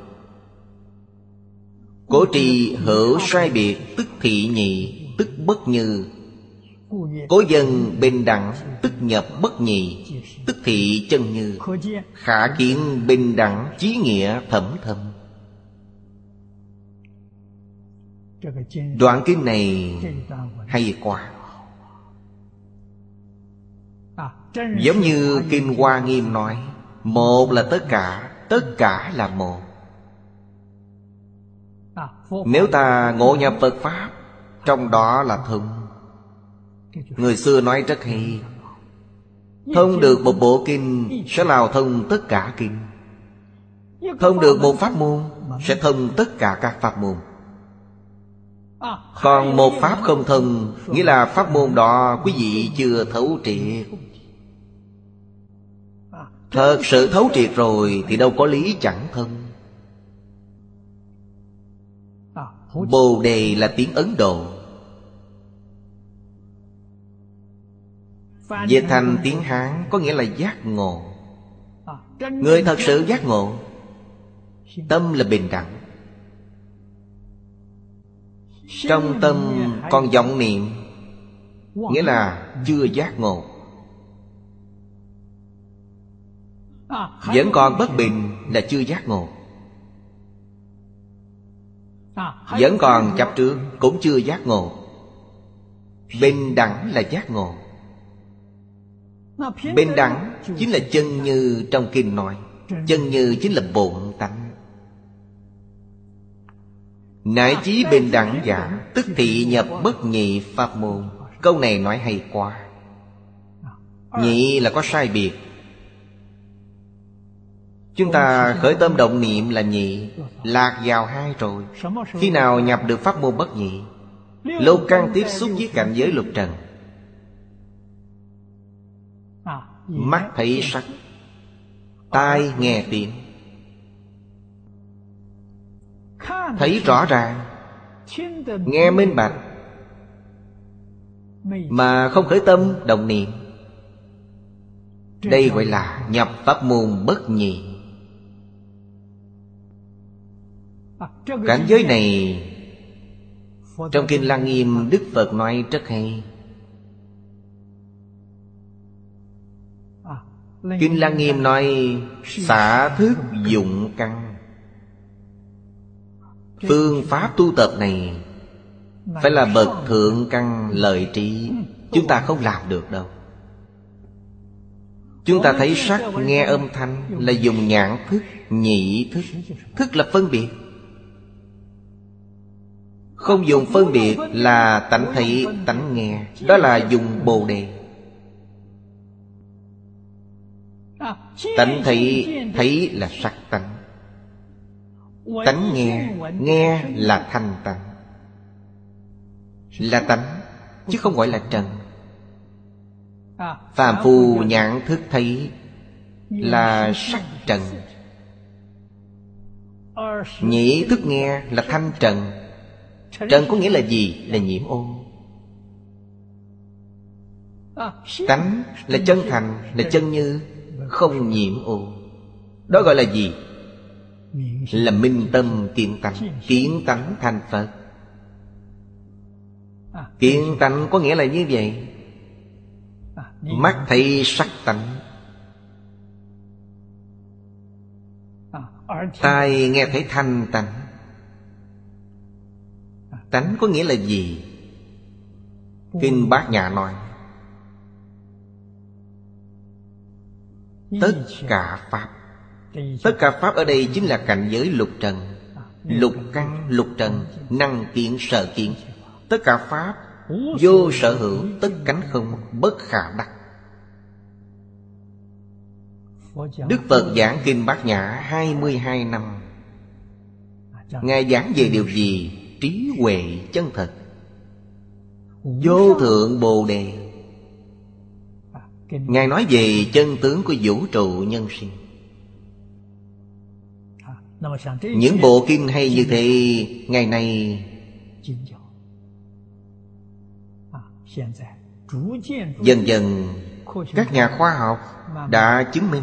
Cố trì hữu sai biệt tức thị nhị, tức bất như. Cố dân bình đẳng tức nhập bất nhị, tức thị chân như. Khả kiến bình đẳng chí nghĩa thẩm thâm. Đoạn kinh này hay quá, giống như kinh Hoa Nghiêm nói, một là tất cả là một. Nếu ta ngộ nhập Phật pháp, trong đó là thông. Người xưa nói rất hay, thông được một bộ kinh sẽ là thông tất cả kinh, thông được một pháp môn sẽ thông tất cả các pháp môn. Còn một pháp không thông, nghĩa là pháp môn đó quý vị chưa thấu triệt. Thật sự thấu triệt rồi thì đâu có lý chẳng thông. Bồ Đề là tiếng Ấn Độ, dịch thành tiếng Hán có nghĩa là giác ngộ. Người thật sự giác ngộ, tâm là bình đẳng. Trong tâm còn vọng niệm, nghĩa là chưa giác ngộ, vẫn còn bất bình là chưa giác ngộ, vẫn còn chấp trước cũng chưa giác ngộ. Bình đẳng là giác ngộ. Bình đẳng chính là chân như trong kinh nói. Chân như chính là bổn tánh. Nại chí bình đẳng giả tức thị nhập bất nhị pháp môn. Câu này nói hay quá. Nhị là có sai biệt. Chúng ta khởi tâm động niệm là nhị, lạc vào hai rồi. Khi nào nhập được pháp môn bất nhị? Lô căn tiếp xúc với cảnh giới lục trần, mắt thấy sắc, tai nghe tiếng, thấy rõ ràng, nghe minh bạch, mà không khởi tâm động niệm, đây gọi là nhập pháp môn bất nhị. Cảnh giới này trong kinh Lăng Nghiêm Đức Phật nói rất hay. Kinh Lăng Nghiêm nói xả thức dụng căn. Phương pháp tu tập này phải là bậc thượng căn lợi trí. Chúng ta không làm được đâu. Chúng ta thấy sắc, nghe âm thanh là dùng nhãn thức, nhị thức. Thức là phân biệt. Không dùng phân biệt là tánh thấy, tánh nghe. Đó là dùng bồ đề. Tánh thấy, thấy là sắc tánh. Tánh nghe, nghe là thanh tánh. là tánh, chứ không gọi là trần. Phàm phu nhãn thức thấy là sắc trần, nhĩ thức nghe là thanh trần. Trần có nghĩa là gì? Là nhiễm ô. Tánh là chân thành, là chân như, không nhiễm ô. Đó gọi là gì? Là minh tâm kiến tánh. Kiến tánh thành Phật. Kiến tánh có nghĩa là như vậy. Mắt thấy sắc tánh, tai nghe thấy thanh tánh. Tánh có nghĩa là gì? Kinh Bát Nhã nói tất cả pháp. Tất cả pháp ở đây chính là cảnh giới lục trần. Lục căn, lục trần, năng kiến, sở kiến. Tất cả pháp vô sở hữu, tất cánh không, bất khả đắc. Đức Phật giảng Kinh Bát Nhã 22 năm. Ngài giảng về điều gì? Trí huệ chân thật, vô thượng bồ đề. Ngài nói về chân tướng của vũ trụ nhân sinh. Những bộ kinh hay như thế ngày nay dần dần các nhà khoa học đã chứng minh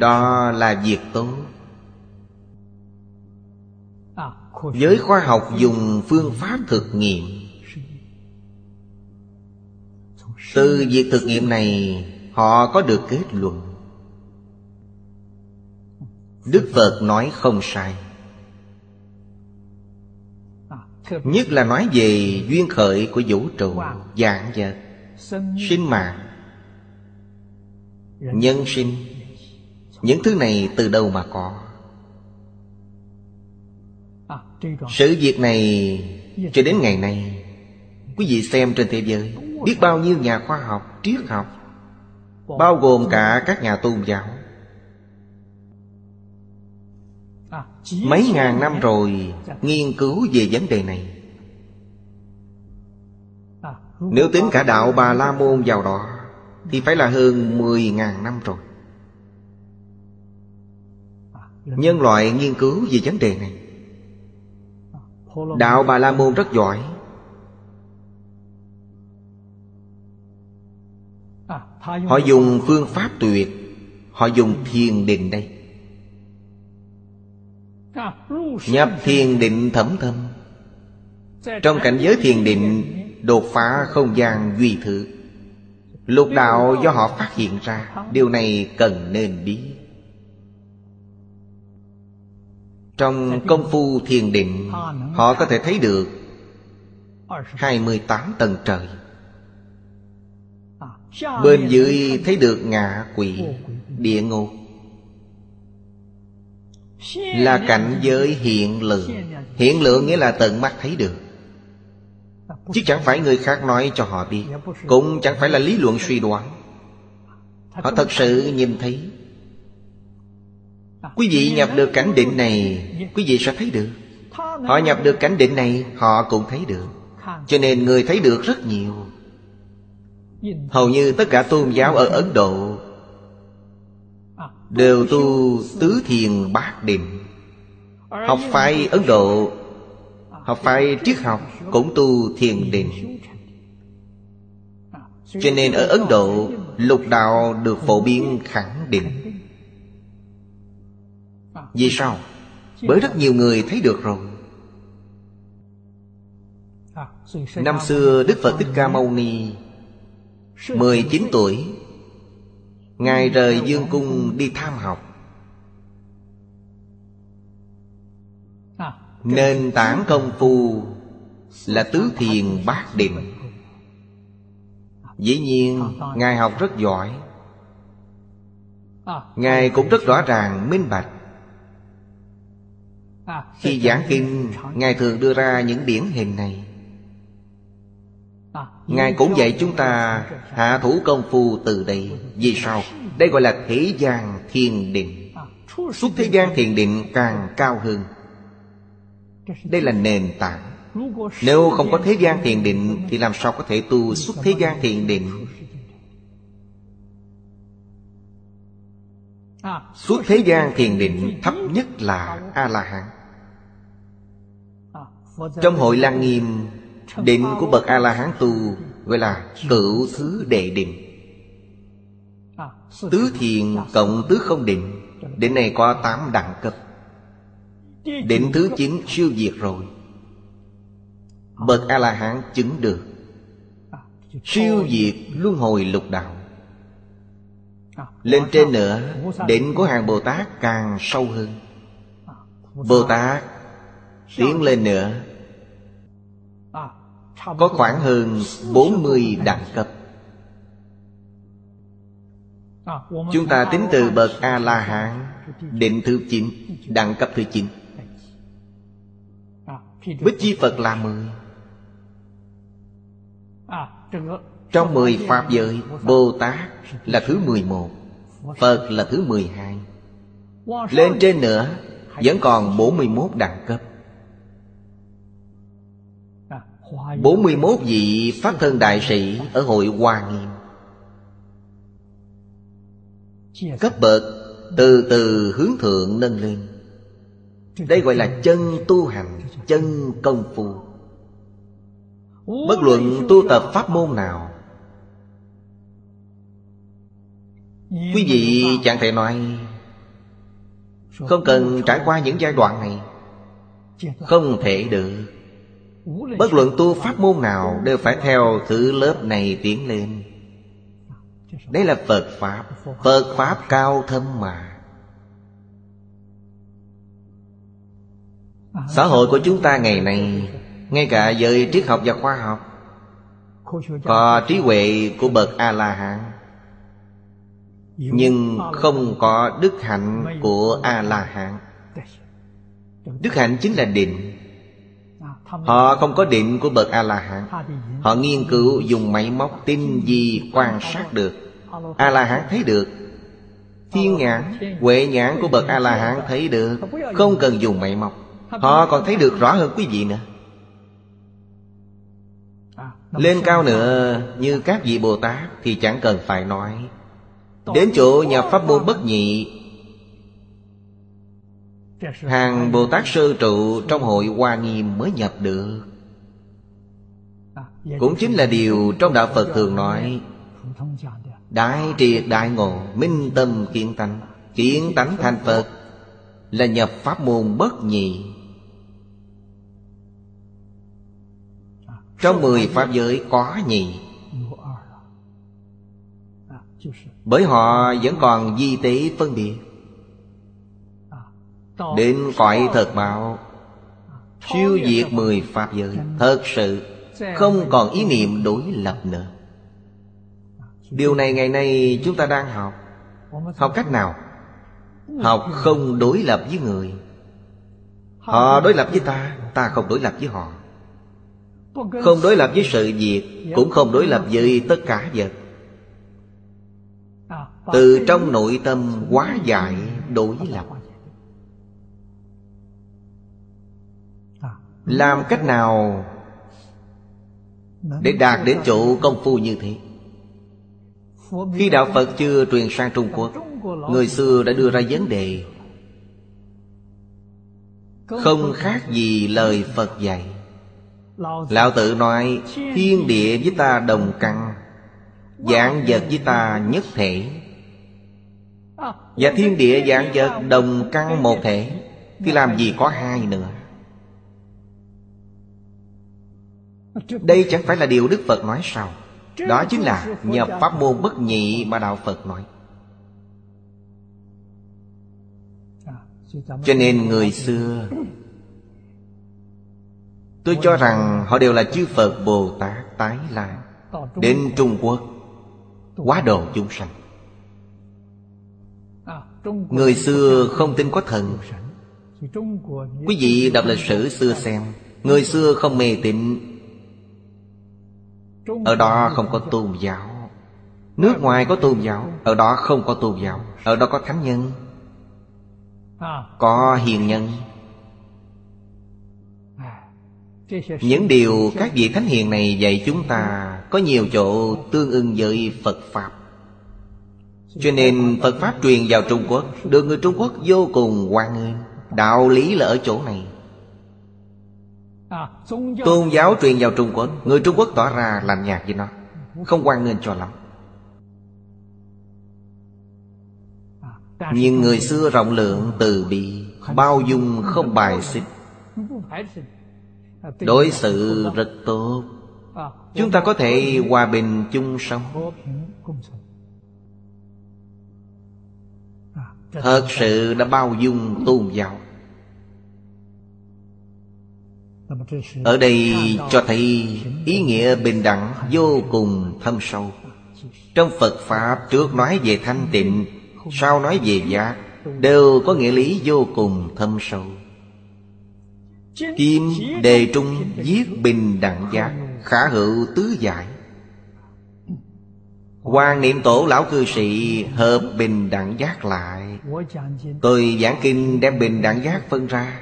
đó là việc tốt. Giới khoa học dùng phương pháp thực nghiệm. Từ việc thực nghiệm này họ có được kết luận. Đức Phật nói không sai. Nhất là nói về duyên khởi của vũ trụ, vạn vật, sinh mạng, nhân sinh. Những thứ này từ đâu mà có? Sự việc này cho đến ngày nay, quý vị xem trên thế giới, biết bao nhiêu nhà khoa học, triết học, bao gồm cả các nhà tôn giáo, mấy ngàn năm rồi nghiên cứu về vấn đề này. Nếu tính cả đạo Bà La Môn vào đó thì phải là hơn 10.000 năm rồi. Nhân loại nghiên cứu về vấn đề này. Đạo Bà La Môn rất giỏi. Họ dùng phương pháp tuyệt. Họ dùng thiền định đây. Nhập thiền định thẩm thâm. Trong cảnh giới thiền định đột phá không gian duy thứ. Lục đạo do họ phát hiện ra. Điều này cần nên biết. Trong công phu thiền định, họ có thể thấy được 28 tầng trời. Bên dưới thấy được ngạ quỷ, địa ngục, là cảnh giới hiện lượng. Hiện lượng nghĩa là tận mắt thấy được, chứ chẳng phải người khác nói cho họ biết, cũng chẳng phải là lý luận suy đoán. Họ thật sự nhìn thấy. Quý vị nhập được cảnh định này, quý vị sẽ thấy được. Họ nhập được cảnh định này, họ cũng thấy được. Cho nên người thấy được rất nhiều. Hầu như tất cả tôn giáo ở Ấn Độ đều tu tứ thiền bát định. Học phái Ấn Độ, học phái triết học cũng tu thiền định. Cho nên ở Ấn Độ, lục đạo được phổ biến khẳng định. Vì sao? Bởi rất nhiều người thấy được rồi. Năm xưa Đức Phật Thích Ca Mâu Ni 19 tuổi, Ngài rời dương cung đi tham học. Nền tảng công phu là tứ thiền bát định. Dĩ nhiên Ngài học rất giỏi. Ngài cũng rất rõ ràng, minh bạch. Khi giảng kinh, Ngài thường đưa ra những điển hình này. Ngài cũng dạy chúng ta hạ thủ công phu từ đây. Vì sao? Đây gọi là thế gian thiền định. Suốt thế gian thiền định càng cao hơn. Đây là nền tảng. Nếu không có thế gian thiền định thì làm sao có thể tu xuất thế gian thiền định? Xuất thế gian thiền định thấp nhất là A-la-hán. Trong hội Lăng Nghiêm, định của bậc A-la-hán tu gọi là cửu thứ đệ định. Tứ thiền cộng tứ không định, định này có 8 đẳng cấp. Định thứ 9 siêu diệt rồi, bậc A-la-hán chứng được, siêu diệt luân hồi lục đạo. Lên trên nữa, định của hàng Bồ Tát càng sâu hơn. Bồ Tát tiến lên nữa có khoảng hơn 40 đẳng cấp. Chúng ta tính từ bậc A-la-hán, định thứ 9, đẳng cấp thứ 9. Bích Chi Phật là 10. Trong 10 Pháp giới, Bồ Tát là thứ 11, Phật là thứ 12. Lên trên nữa vẫn còn 41 đẳng cấp. 41 vị Pháp thân đại sĩ ở hội Hoa Nghiêm, cấp bậc từ từ hướng thượng nâng lên. Đây gọi là chân tu hành, chân công phu. Bất luận tu tập pháp môn nào, quý vị chẳng thể nói không cần trải qua những giai đoạn này, không thể được. Bất luận tu pháp môn nào đều phải theo thứ lớp này tiến lên. Đấy là Phật Pháp. Phật Pháp cao thâm mà. Xã hội của chúng ta ngày nay, ngay cả giới triết học và khoa học, có trí huệ của bậc A-la-hán nhưng không có đức hạnh của A-la-hán. Đức hạnh chính là định. Họ không có định của bậc A-la-hán. Họ nghiên cứu dùng máy móc tinh vi quan sát được. A-la-hán thấy được. Thiên nhãn, huệ nhãn của bậc A-la-hán thấy được, không cần dùng máy móc. Họ còn thấy được rõ hơn quý vị nữa. Lên cao nữa, như các vị Bồ Tát thì chẳng cần phải nói. Đến chỗ nhà pháp môn bất nhị, hàng Bồ Tát sơ trụ trong hội Hoa Nghiêm mới nhập được. Cũng chính là điều trong đạo Phật thường nói: đại triệt đại ngộ, minh tâm kiến tánh thành Phật, là nhập pháp môn bất nhị. Trong 10 pháp giới có nhị. Bởi họ vẫn còn vi tế phân biệt. Đến cõi thật báo, siêu diệt 10 pháp giới, thật sự không còn ý niệm đối lập nữa. Điều này ngày nay chúng ta đang học. Học cách nào? Học không đối lập với người. Họ đối lập với ta, ta không đối lập với họ. Không đối lập với sự việc, cũng không đối lập với tất cả vật. Từ trong nội tâm hóa giải đối lập. Làm cách nào để đạt đến chỗ công phu như thế? Khi đạo Phật chưa truyền sang Trung Quốc, người xưa đã đưa ra vấn đề không khác gì lời Phật dạy. Lão Tử nói: thiên địa với ta đồng căn, vạn vật với ta nhất thể. Và thiên địa vạn vật đồng căn một thể thì làm gì có hai nữa. Đây chẳng phải là điều Đức Phật nói sao? Đó chính là nhập pháp môn bất nhị mà đạo Phật nói. Cho nên người xưa, tôi cho rằng họ đều là chư Phật Bồ Tát tái lai đến Trung Quốc quá độ chúng sanh. Người xưa không tin có thần. Quý vị đọc lịch sử xưa xem, người xưa không mê tín. Ở đó không có tôn giáo. Nước ngoài có tôn giáo, ở đó không có tôn giáo. Ở đó có thánh nhân, có hiền nhân. Những điều các vị thánh hiền này dạy chúng ta có nhiều chỗ tương ưng với Phật Pháp. Cho nên Phật Pháp truyền vào Trung Quốc được người Trung Quốc vô cùng hoan nghênh. Đạo lý là ở chỗ này. Tôn giáo truyền vào Trung Quốc, người Trung Quốc tỏ ra làm nhạc với nó, không hoan nghênh cho lắm. Nhưng người xưa rộng lượng, từ bi, bao dung, không bài xích, đối xử rất tốt. Chúng ta có thể hòa bình chung sống. Thật sự đã bao dung tôn giáo. Ở đây cho thấy ý nghĩa bình đẳng vô cùng thâm sâu. Trong Phật Pháp trước nói về thanh tịnh, sau nói về giác, đều có nghĩa lý vô cùng thâm sâu. Kim đề trung viết bình đẳng giác, khả hữu tứ giải. Quan niệm tổ lão cư sĩ hợp bình đẳng giác lại. Tôi giảng kinh đem bình đẳng giác phân ra.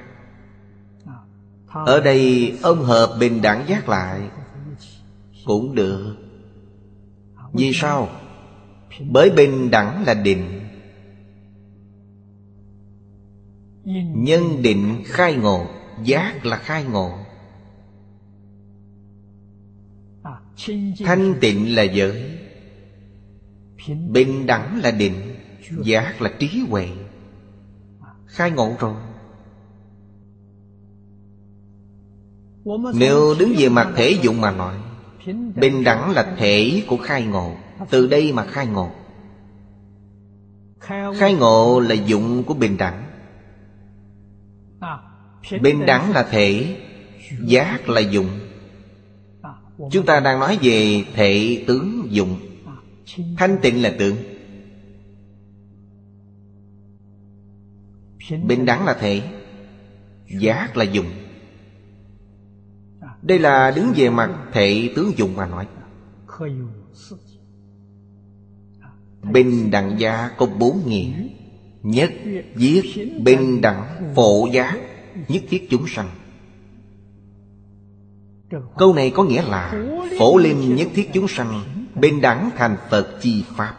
Ở đây ông hợp bình đẳng giác lại cũng được. Vì sao? Bởi bình đẳng là định. Nhân định khai ngộ, giác là khai ngộ. Thanh tịnh là giới, bình đẳng là định, giác là trí huệ. Khai ngộ rồi. Nếu đứng về mặt thể dụng mà nói, bình đẳng là thể của khai ngộ. Từ đây mà khai ngộ. Khai ngộ là dụng của bình đẳng. Bình đẳng là thể, giác là dụng. Chúng ta đang nói về thể tướng dụng. Thanh tịnh là tướng, bình đẳng là thể, giác là dụng. Đây là đứng về mặt thể tướng dụng mà nói. Bình đẳng giác có bốn nghĩa. Nhất, viết bình đẳng phổ giác, nhất thiết chúng sanh. Câu này có nghĩa là phổ linh nhất thiết chúng sanh, bình đẳng thành Phật chi Pháp.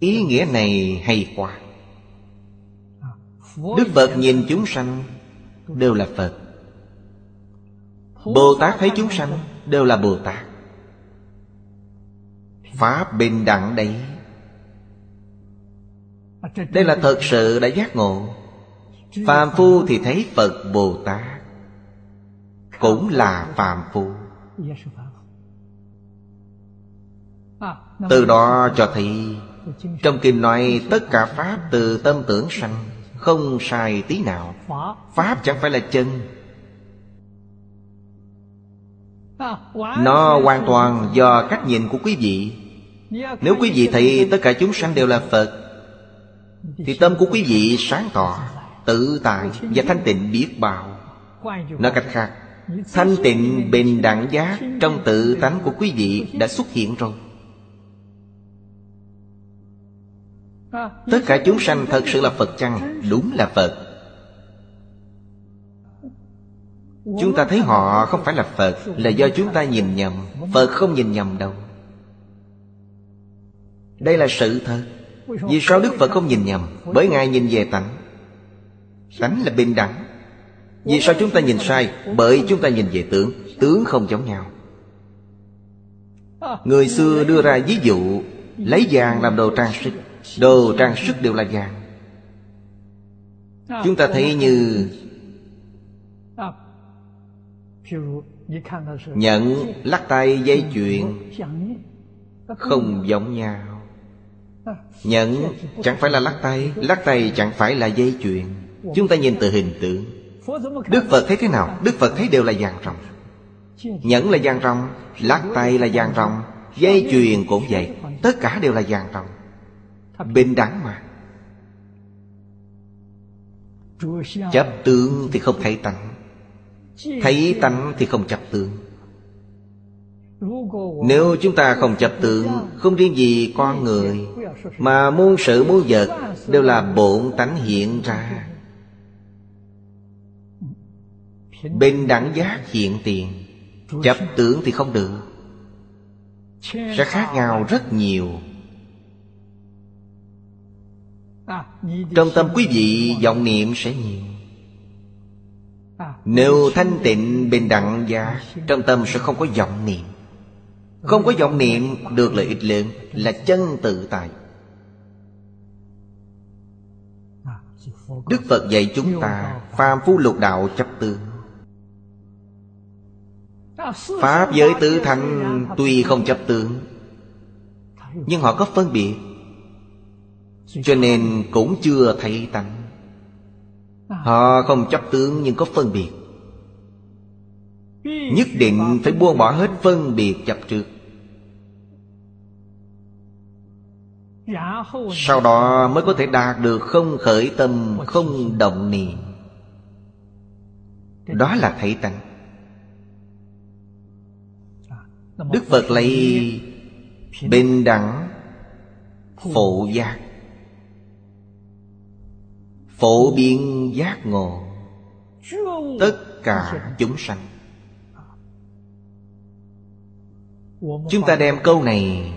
Ý nghĩa này hay quá. Đức Phật nhìn chúng sanh đều là Phật, Bồ Tát thấy chúng sanh đều là Bồ Tát. Pháp bình đẳng đấy. Đây là thật sự đã giác ngộ. Phàm phu thì thấy Phật Bồ Tát cũng là phàm phu. Từ đó cho thấy trong kinh nói tất cả pháp từ tâm tưởng sanh, không sai tí nào. Pháp chẳng phải là chân, nó hoàn toàn do cách nhìn của quý vị. Nếu quý vị thấy tất cả chúng sanh đều là Phật thì tâm của quý vị sáng tỏ, tự tại và thanh tịnh biết bao. Nói cách khác, thanh tịnh bình đẳng giác trong tự tánh của quý vị đã xuất hiện rồi. Tất cả chúng sanh thật sự là Phật chăng? Đúng là Phật. Chúng ta thấy họ không phải là Phật là do chúng ta nhìn nhầm. Phật không nhìn nhầm đâu. Đây là sự thật. Vì sao Đức Phật không nhìn nhầm? Bởi Ngài nhìn về tánh. Tánh là bình đẳng. Vì sao chúng ta nhìn sai? Bởi chúng ta nhìn về tướng. Tướng không giống nhau. Người xưa đưa ra ví dụ lấy vàng làm đồ trang sức. Đồ trang sức đều là vàng. Chúng ta thấy như nhẫn, lắc tay, dây chuyền không giống nhau. Nhẫn chẳng phải là lắc tay, lắc tay chẳng phải là dây chuyền. Chúng ta nhìn từ hình tượng. Đức Phật thấy thế nào? Đức Phật thấy đều là vàng ròng. Nhẫn là vàng ròng, lắc tay là vàng ròng, dây chuyền cũng vậy. Tất cả đều là vàng ròng. Bình đẳng mà. Chấp tướng thì không thấy tánh, thấy tánh thì không chấp tướng. Nếu chúng ta không chấp tướng, không riêng gì con người mà muôn sự muôn vật đều là bổn tánh hiện ra. Bình đẳng giác hiện tiền, chấp tưởng thì không được, sẽ khác nhau rất nhiều. Trong tâm quý vị vọng niệm sẽ nhiều. Nếu thanh tịnh bình đẳng giác, trong tâm sẽ không có vọng niệm. Không có vọng niệm được lợi ích lớn, là chân tự tại. Đức Phật dạy chúng ta phàm phu lục đạo chấp tướng. Pháp giới tứ thánh tuy không chấp tướng, nhưng họ có phân biệt, cho nên cũng chưa thấy tánh. Họ không chấp tướng nhưng có phân biệt, nhất định phải buông bỏ hết phân biệt chấp trước. Sau đó mới có thể đạt được không khởi tâm, không động niệm. Đó là thấy tánh. Đức Phật lấy bình đẳng, phổ giác, phổ biến giác ngộ tất cả chúng sanh. Chúng ta đem câu này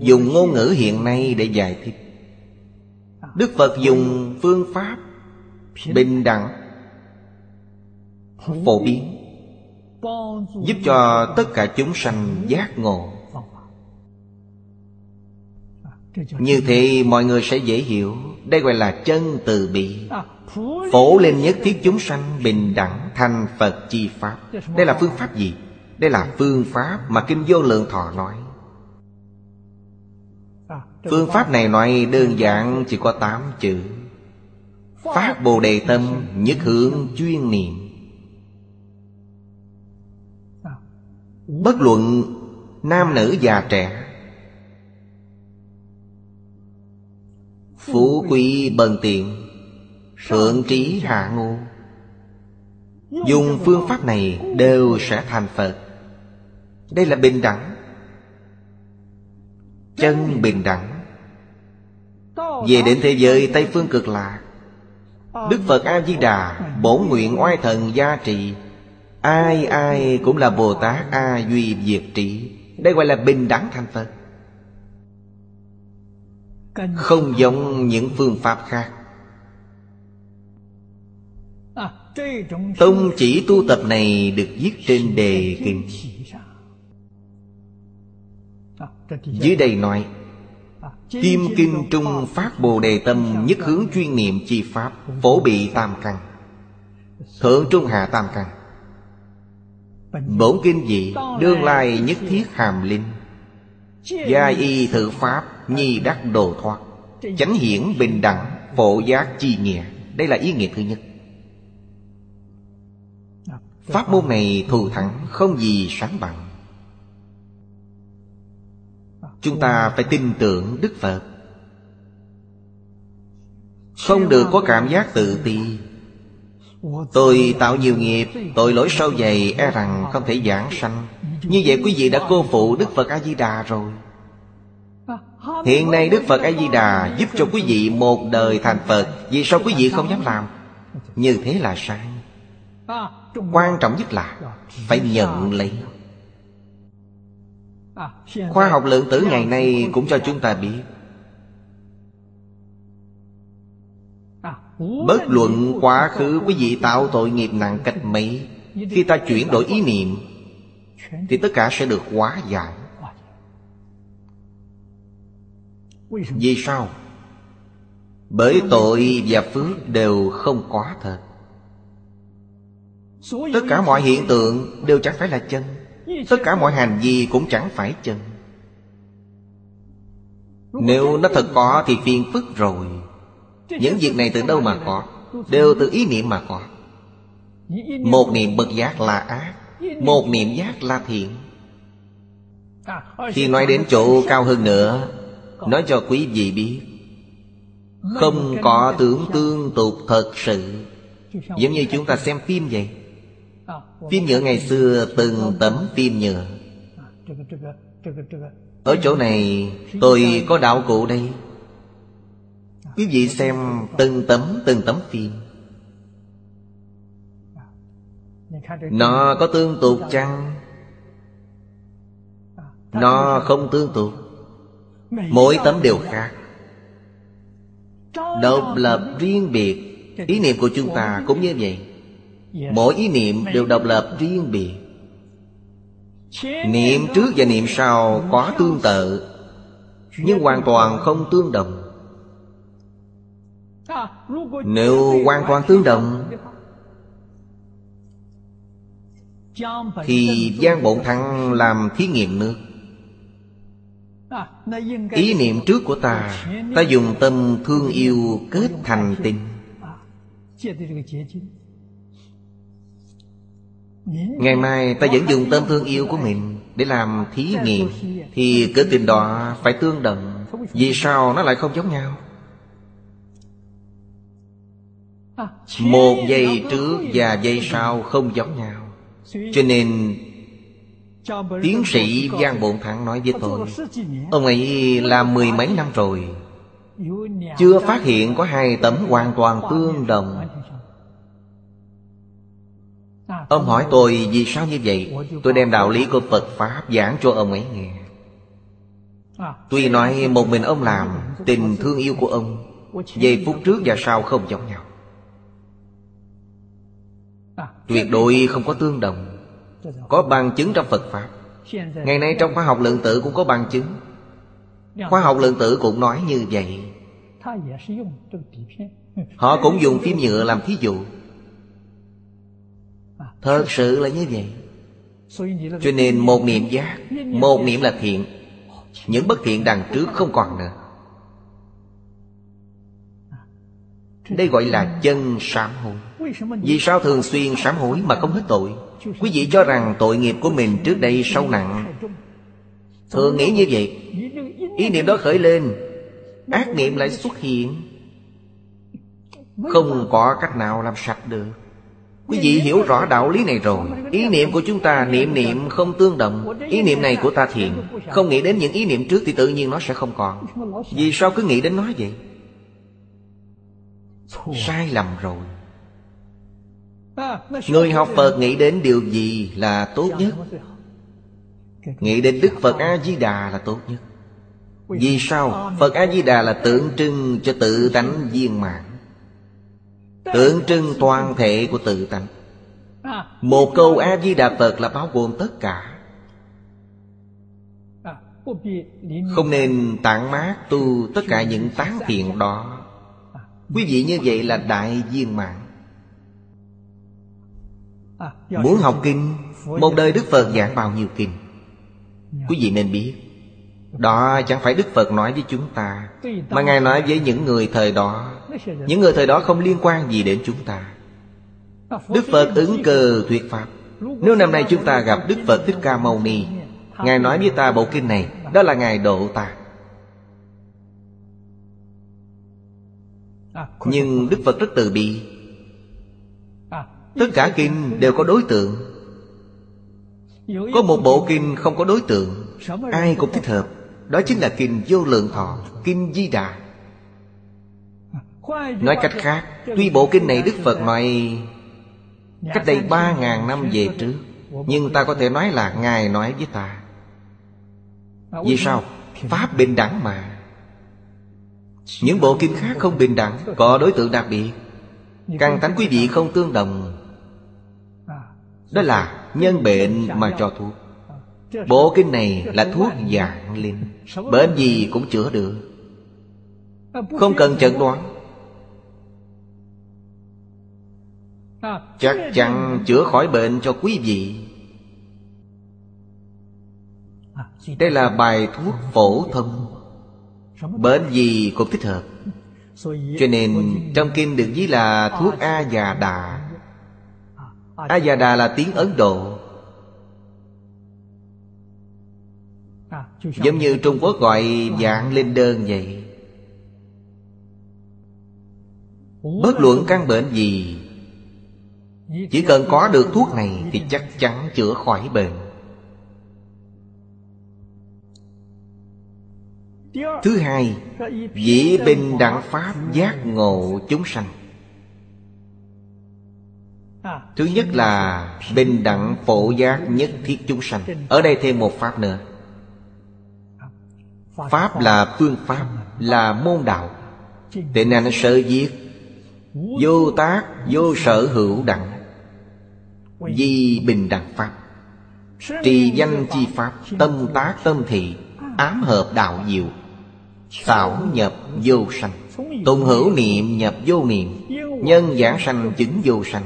dùng ngôn ngữ hiện nay để giải thích. Đức Phật dùng phương pháp bình đẳng, phổ biến, giúp cho tất cả chúng sanh giác ngộ. Như thế mọi người sẽ dễ hiểu. Đây gọi là chân từ bi, phổ lên nhất thiết chúng sanh, bình đẳng thành Phật chi pháp. Đây là phương pháp gì? Đây là phương pháp mà Kinh Vô Lượng Thọ nói. Phương pháp này nói đơn giản chỉ có 8 chữ: phát bồ đề tâm, nhất hướng chuyên niệm. Bất luận nam nữ già trẻ, phú quý bần tiện, thượng trí hạ ngu, dùng phương pháp này đều sẽ thành Phật. Đây là bình đẳng, chân bình đẳng. Về đến thế giới Tây Phương Cực Lạc, Đức Phật A Di Đà bổn nguyện oai thần gia trì, ai ai cũng là Bồ Tát A Duy Diệt Trí. Đây gọi là bình đẳng thành Phật, không giống những phương pháp khác. Tông chỉ tu tập này được viết trên đề kinh. Dưới đây nói Kim Kinh Trung phát bồ đề tâm, nhất hướng chuyên niệm chi pháp, phổ bị tam căn, thượng trung hạ tam căn. Bổn kinh dị đương lai nhất thiết hàm linh, gia y thử pháp, nhi đắc đồ thoát, chánh hiển bình đẳng, phổ giác chi nghĩa. Đây là ý nghĩa thứ nhất. Pháp môn này thù thắng không gì sánh bằng. Chúng ta phải tin tưởng Đức Phật, không được có cảm giác tự ti. Tôi tạo nhiều nghiệp, tội lỗi sâu dày, e rằng không thể giảng sanh. Như vậy quý vị đã cô phụ Đức Phật A Di Đà rồi. Hiện nay Đức Phật A Di Đà giúp cho quý vị một đời thành Phật, vì sao quý vị không dám làm? Như thế là sai. Quan trọng nhất là phải nhận lấy. Khoa học lượng tử ngày nay cũng cho chúng ta biết, bất luận quá khứ quý vị tạo tội nghiệp nặng cách mấy, khi ta chuyển đổi ý niệm thì tất cả sẽ được hóa giải. Vì sao? Bởi tội và phước đều không quá thật. Tất cả mọi hiện tượng đều chẳng phải là chân, tất cả mọi hành vi cũng chẳng phải chân. Nếu nó thật có thì phiền phức rồi. Những việc này từ đâu mà có? Đều từ ý niệm mà có. Một niệm bất giác là ác, một niệm giác là thiện. Khi nói đến chỗ cao hơn nữa, nói cho quý vị biết, không có tưởng tương tục thật sự. Giống như chúng ta xem phim vậy. Phim nhựa ngày xưa từng tấm phim nhựa. Ở chỗ này tôi có đạo cụ đây, quý vị xem từng tấm phim. Nó có tương tục chăng? Nó không tương tục. Mỗi tấm đều khác, độc lập riêng biệt. Ý niệm của chúng ta cũng như vậy, mỗi ý niệm đều độc lập riêng biệt. Niệm trước và niệm sau có tương tự, nhưng hoàn toàn không tương đồng. Nếu hoàn toàn tương đồng thì Giang Bổn Thắng làm thí nghiệm nữa. Ý niệm trước của ta, ta dùng tâm thương yêu kết thành tình. Ngày mai ta vẫn dùng tâm thương yêu của mình để làm thí nghiệm, thì kết tình đó phải tương đồng. Vì sao nó lại không giống nhau? Một giây trước và giây sau không giống nhau. Cho nên tiến sĩ Giang Bổn Thắng nói với tôi, ông ấy làm 10 mấy năm rồi, chưa phát hiện có 2 tấm hoàn toàn tương đồng. Ông hỏi tôi vì sao như vậy, tôi đem đạo lý của Phật Pháp giảng cho ông ấy nghe. Tuy nói một mình ông làm, tình thương yêu của ông giây phút trước và sau không giống nhau, tuyệt đối không có tương đồng. Có bằng chứng trong Phật Pháp. Ngày nay trong khoa học lượng tử cũng có bằng chứng. Khoa học lượng tử cũng nói như vậy. Họ cũng dùng phim nhựa làm thí dụ. Thật sự là như vậy. Cho nên một niệm giác, một niệm là thiện, những bất thiện đằng trước không còn nữa. Đây gọi là chân sám hối. Vì sao thường xuyên sám hối mà không hết tội? Quý vị cho rằng tội nghiệp của mình trước đây sâu nặng, thường nghĩ như vậy. Ý niệm đó khởi lên, ác niệm lại xuất hiện, không có cách nào làm sạch được. Quý vị hiểu rõ đạo lý này rồi. Ý niệm của chúng ta niệm niệm không tương đồng. Ý niệm này của ta thiện, không nghĩ đến những ý niệm trước thì tự nhiên nó sẽ không còn. Vì sao cứ nghĩ đến nó vậy? Sai lầm rồi. Người học Phật nghĩ đến điều gì là tốt nhất? Nghĩ đến Đức Phật A-di-đà là tốt nhất. Vì sao? Phật A-di-đà là tượng trưng cho tự tánh viên mãn, tượng trưng toàn thể của tự tánh. Một câu A-di-đà Phật là bao gồm tất cả. Không nên tản mát tu tất cả những tán thiện đó. Quý vị như vậy là đại viên mãn. Muốn học kinh, một đời Đức Phật giảng bao nhiêu kinh, quý vị nên biết. Đó chẳng phải Đức Phật nói với chúng ta, mà Ngài nói với những người thời đó. Những người thời đó không liên quan gì đến chúng ta. Đức Phật ứng cơ thuyết pháp. Nếu năm nay chúng ta gặp Đức Phật Thích Ca Mâu Ni, Ngài nói với ta bộ kinh này, đó là Ngài độ ta. Nhưng Đức Phật rất từ bi. Tất cả kinh đều có đối tượng. Có một bộ kinh không có đối tượng, ai cũng thích hợp. Đó chính là kinh Vô Lượng Thọ, kinh Di Đà. Nói cách khác, tuy bộ kinh này Đức Phật nói cách đây 3000 năm về trước, nhưng ta có thể nói là Ngài nói với ta. Vì sao? Pháp bình đẳng mà. Những bộ kinh khác không bình đẳng, có đối tượng đặc biệt, căn tánh quý vị không tương đồng. Đó là nhân bệnh mà cho thuốc. Bộ kinh này là thuốc dạng linh, bệnh gì cũng chữa được, không cần chẩn đoán. Chắc chắn chữa khỏi bệnh cho quý vị. Đây là bài thuốc phổ thông, bệnh gì cũng thích hợp. Cho nên trong kinh được viết là thuốc A-già-đà. A-già-đà là tiếng Ấn Độ. Giống như Trung Quốc gọi dạng lên đơn vậy. Bất luận căn bệnh gì, chỉ cần có được thuốc này thì chắc chắn chữa khỏi bệnh. Thứ hai, dĩ bình đẳng pháp giác ngộ chúng sanh. Thứ nhất là bình đẳng phổ giác nhất thiết chúng sanh. Ở đây thêm một pháp nữa. Pháp là phương pháp, là môn đạo. Tệ năng sở diệt, vô tác, vô sở hữu đẳng, vì bình đẳng pháp. Trì danh chi pháp, tâm tác tâm thị, ám hợp đạo diệu, xảo nhập vô sanh. Tùng hữu niệm nhập vô niệm, nhân giảng sanh chứng vô sanh.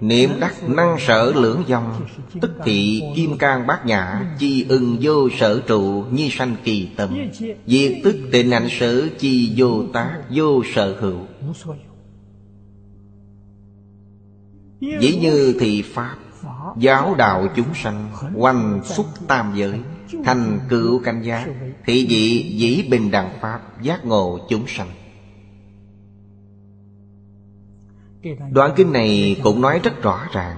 Niệm đắc năng sở lưỡng dòng, tức thị kim cang bát nhã, chi ưng vô sở trụ, nhi sanh kỳ tâm. Diệt tức tịnh ảnh sở, chi vô tác, vô sở hữu. Dĩ như thị pháp giáo đạo chúng sanh, hoành xuất tam giới, thành cựu canh giác. Thị dị dĩ bình đẳng pháp, giác ngộ chúng sanh. Đoạn kinh này cũng nói rất rõ ràng.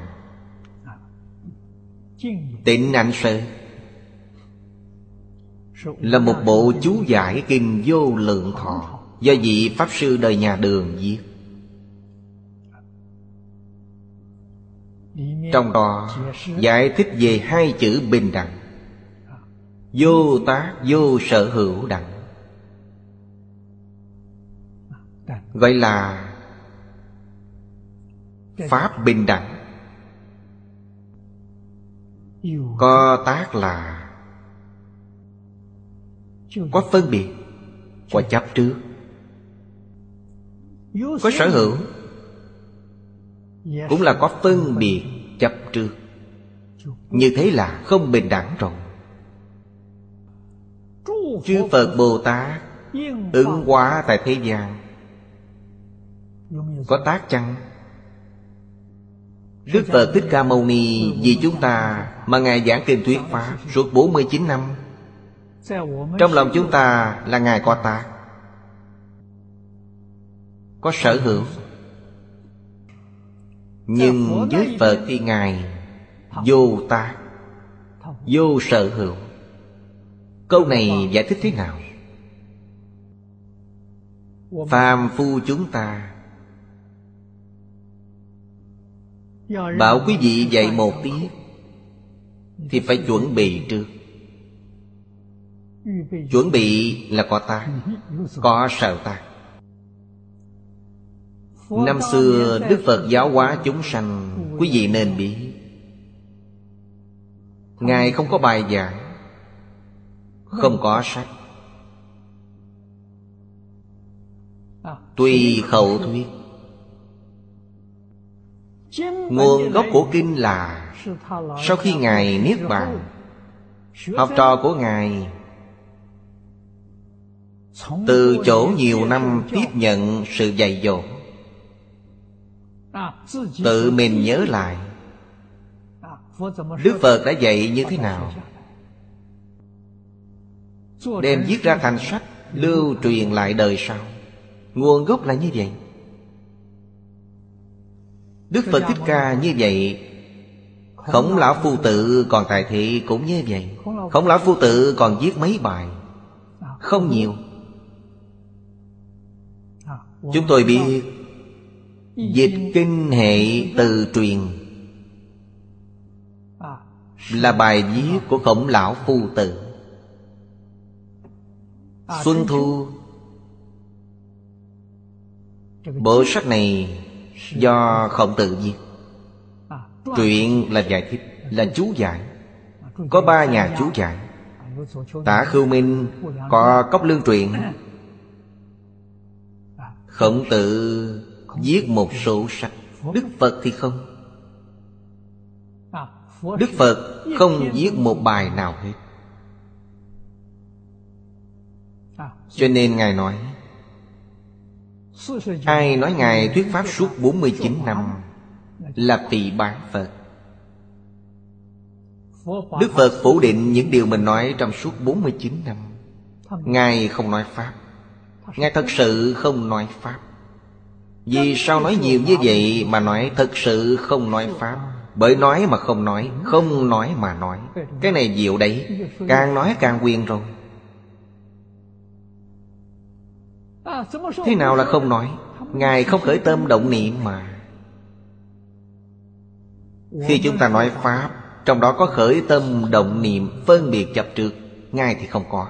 Tịnh ảnh sở là một bộ chú giải kinh Vô Lượng Thọ, do vị pháp sư đời nhà Đường viết. Trong đó giải thích về hai chữ bình đẳng, vô tác vô sở hữu đẳng, gọi là pháp bình đẳng. Có tác là có phân biệt, có chấp trước, có sở hữu, cũng là có phân biệt chấp trước. Như thế là không bình đẳng rồi. Chư Phật Bồ Tát ứng hóa tại thế gian có tác chăng? Đức Phật Thích Ca Mâu Ni vì chúng ta mà Ngài giảng kinh thuyết pháp suốt 49 năm. Trong lòng chúng ta là Ngài có tác, có sở hữu. Nhưng với Phật thì Ngài vô tác, vô sở hữu. Câu này giải thích thế nào? Phàm phu chúng ta, bảo quý vị dạy một tiết thì phải chuẩn bị trước. Chuẩn bị là có tác, có sở tác. Năm xưa Đức Phật giáo hóa chúng sanh, quý vị nên biết Ngài không có bài giảng, không có sách, tùy khẩu thuyết. Nguồn gốc của kinh là sau khi Ngài niết bàn, học trò của Ngài từ chỗ nhiều năm tiếp nhận sự dạy dỗ, tự mình nhớ lại Đức Phật đã dạy như thế nào, đem viết ra thành sách, lưu truyền lại đời sau. Nguồn gốc là như vậy. Đức Phật Thích Ca như vậy, Khổng Lão Phu Tử còn tại thị cũng như vậy. Khổng Lão Phu Tử còn viết mấy bài, không nhiều. Chúng tôi biết dịch kinh hệ từ truyền là bài viết của Khổng Lão Phu Tử. Xuân Thu, bộ sách này do Khổng Tử viết. Truyện là giải thích, là chú giải. Có ba nhà chú giải: Tả Khưu Minh, có Cốc Lương Truyện. Khổng Tử viết một số sách. Đức Phật thì không. Đức Phật không viết một bài nào hết. Cho nên Ngài nói, ai nói Ngài thuyết pháp suốt 49 năm là phỉ báng Phật. Đức Phật phủ định những điều mình nói trong suốt 49 năm. Ngài không nói pháp. Ngài thật sự không nói pháp. Vì sao nói nhiều như vậy mà nói thật sự không nói pháp? Bởi nói mà không nói, không nói mà nói. Cái này diệu đấy. Càng nói càng quyền rồi. Thế nào là không nói? Ngài không khởi tâm động niệm mà. Khi chúng ta nói Pháp, trong đó có khởi tâm, động niệm, phân biệt, chấp trước. Ngài thì không có.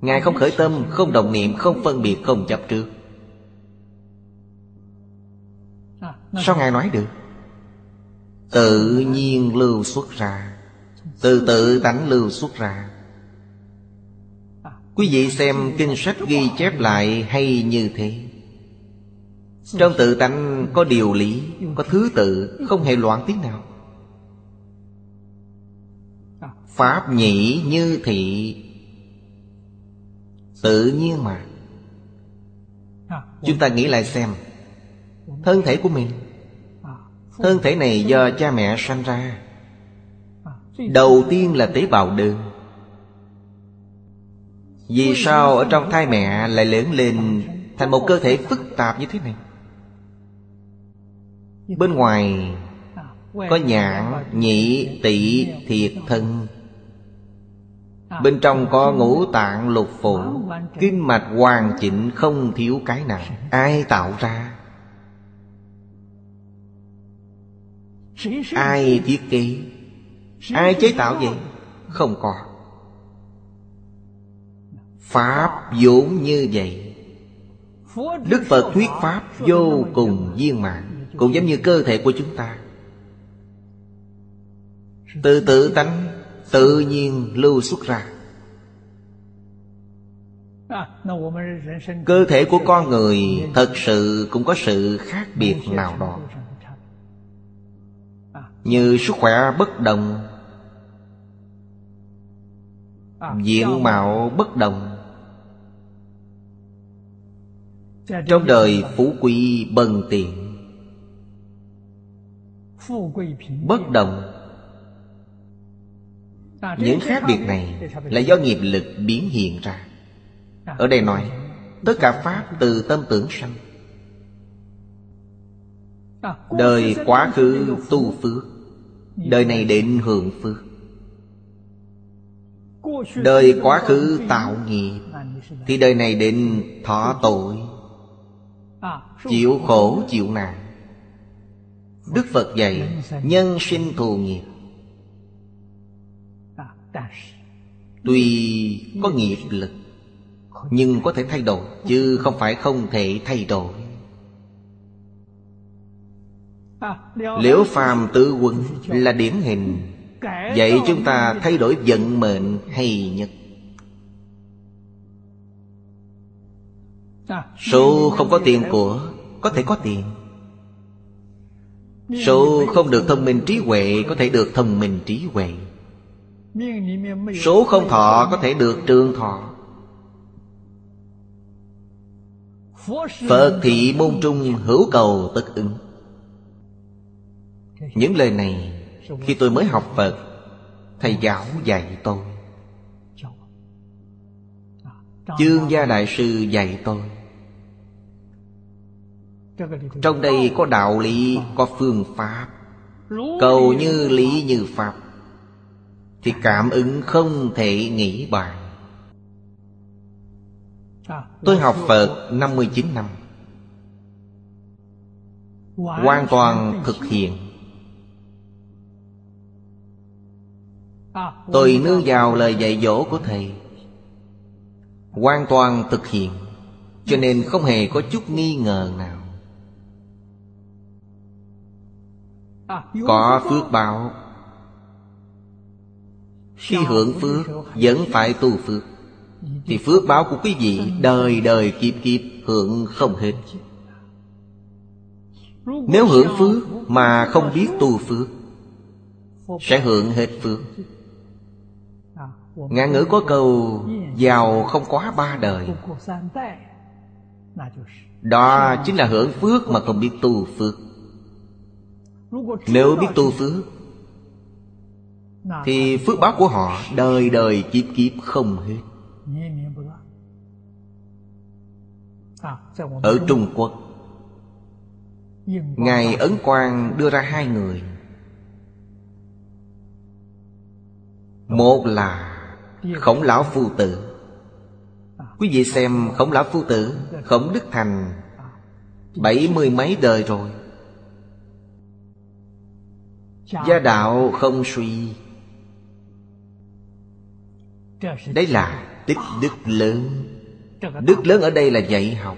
Ngài không khởi tâm, không động niệm, không phân biệt, không chấp trước. Sao Ngài nói được? Tự nhiên lưu xuất ra, từ tự tánh lưu xuất ra. Quý vị xem kinh sách ghi chép lại hay như thế. Trong tự tánh có điều lý, có thứ tự, không hề loạn tiếng nào. Pháp nhĩ như thị, tự nhiên mà. Chúng ta nghĩ lại xem, thân thể của mình, thân thể này do cha mẹ sanh ra. Đầu tiên là tế bào đơn. Vì sao ở trong thai mẹ lại lớn lên thành một cơ thể phức tạp như thế này? Bên ngoài có nhãn, nhĩ, tỵ, thiệt, thân. Bên trong có ngũ tạng lục phủ, kinh mạch hoàn chỉnh, không thiếu cái nào. Ai tạo ra? Ai thiết kế? Ai chế tạo vậy? Không có. Pháp vốn như vậy. Đức Phật thuyết Pháp vô cùng viên mãn, cũng giống như cơ thể của chúng ta. Từ tự tánh tự nhiên lưu xuất ra. Cơ thể của con người thật sự cũng có sự khác biệt nào đó. Như sức khỏe bất đồng, diện mạo bất đồng. Trong đời phú quý bần tiện, bất đồng. Những khác biệt này là do nghiệp lực biến hiện ra. Ở đây nói tất cả Pháp từ tâm tưởng sanh. Đời quá khứ tu phước, đời này định hưởng phước. Đời quá khứ tạo nghiệp thì đời này định thọ tội, chịu khổ chịu nạn. Đức Phật dạy nhân sinh thù nghiệp. Tuy có nghiệp lực nhưng có thể thay đổi, chứ không phải không thể thay đổi. Liễu Phàm Tứ Quân là điển hình vậy. Chúng ta thay đổi vận mệnh hay nhất. Số không có tiền của có thể có tiền, số không được thông minh trí huệ có thể được thông minh trí huệ, số không thọ có thể được trường thọ. Phật thị môn trung hữu cầu tất ứng. Những lời này khi tôi mới học Phật, thầy giáo dạy tôi, Chương Gia Đại Sư dạy tôi. Trong đây có đạo lý, có phương pháp. Cầu như lý như pháp thì cảm ứng không thể nghĩ bàn. Tôi học Phật 59 năm, hoàn toàn thực hiện. Tôi nương vào lời dạy dỗ của thầy, hoàn toàn thực hiện. Cho nên không hề có chút nghi ngờ nào. Có phước báo. Khi hưởng phước vẫn phải tu phước, thì phước báo của quý vị đời đời kiếp kiếp hưởng không hết. Nếu hưởng phước mà không biết tu phước, sẽ hưởng hết phước. Ngạn ngữ có câu giàu không quá ba đời, đó chính là hưởng phước mà không biết tu phước. Nếu biết tu phước thì phước báo của họ đời đời kiếp kiếp không hết. Ở Trung Quốc, Ngài Ấn Quang đưa ra hai người. Một là Khổng Lão Phu Tử. Quý vị xem Khổng Lão Phu Tử, Khổng Đức Thành, 70 mấy đời rồi. Gia đạo không suy, đấy là tích đức lớn. Đức lớn ở đây là dạy học.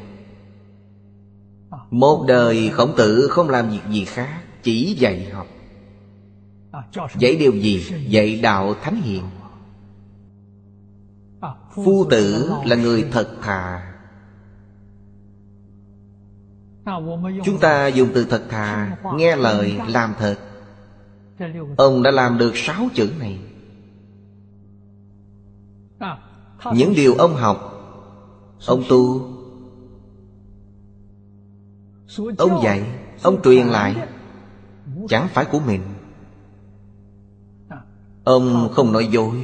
Một đời Khổng Tử không làm việc gì khác, chỉ dạy học. Dạy điều gì? Dạy đạo thánh hiền. Phu tử là người thật thà. Chúng ta dùng từ thật thà, nghe lời, làm thật. Ông đã làm được 6 chữ này. Những điều ông học, ông tu, ông dạy, ông truyền lại, chẳng phải của mình. Ông không nói dối,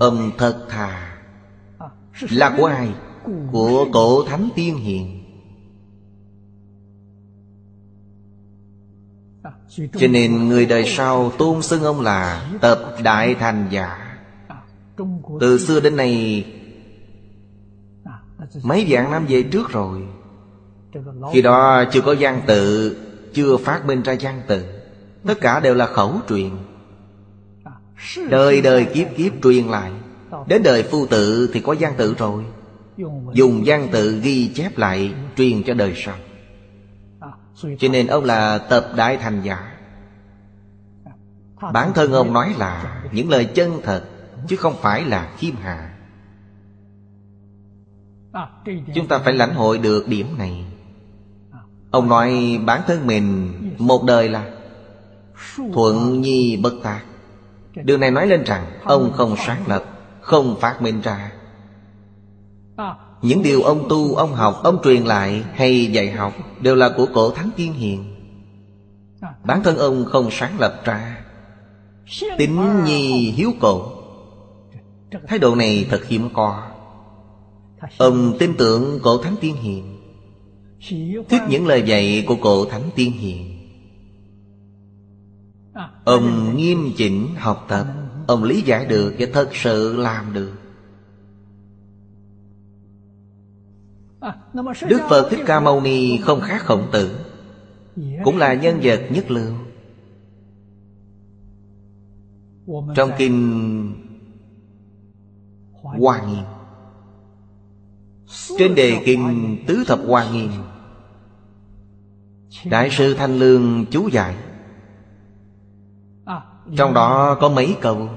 ông thật thà. Là của ai? Của cổ thánh tiên hiền. Cho nên người đời sau tôn xưng ông là tập đại thành giả. Từ xưa đến nay, mấy vạn năm về trước rồi. Khi đó chưa có văn tự, chưa phát minh ra văn tự, tất cả đều là khẩu truyền, đời đời kiếp kiếp truyền lại. Đến đời Phu Tự thì có văn tự rồi, dùng văn tự ghi chép lại, truyền cho đời sau. Cho nên ông là tập đại thành giả. Bản thân ông nói là những lời chân thật, chứ không phải là khiêm hạ. Chúng ta phải lãnh hội được điểm này. Ông nói bản thân mình một đời là thuận nhi bất tác. Điều này nói lên rằng ông không sáng lập, không phát minh ra. Những điều ông tu, ông học, ông truyền lại hay dạy học đều là của cổ thánh tiên hiền. Bản thân ông không sáng lập ra. Tín nhi hiếu cổ, thái độ này thật hiếm có. Ông tin tưởng cổ thánh tiên hiền, thích những lời dạy của cổ thánh tiên hiền. Ông nghiêm chỉnh học tập, ông lý giải được và thật sự làm được. Đức Phật Thích Ca Mâu Ni không khác Khổng Tử, cũng là nhân vật nhất lưu. Trong kinh Hoa Nghiêm, trên đề kinh Tứ Thập Hoa Nghiêm, Đại sư Thanh Lương chú giải, trong đó có mấy câu.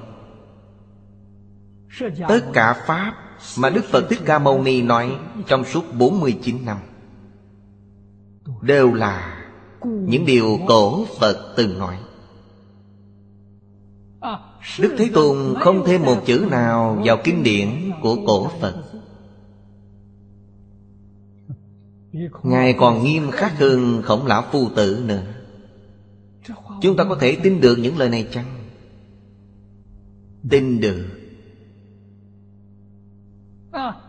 Tất cả pháp mà Đức Phật Thích Ca Mâu Ni nói trong suốt 49 năm đều là những điều cổ Phật từng nói. Đức Thế Tôn không thêm một chữ nào vào kinh điển của cổ Phật. Ngài còn nghiêm khắc hơn Khổng lão Phu Tử nữa. Chúng ta có thể tin được những lời này chăng? Tin được.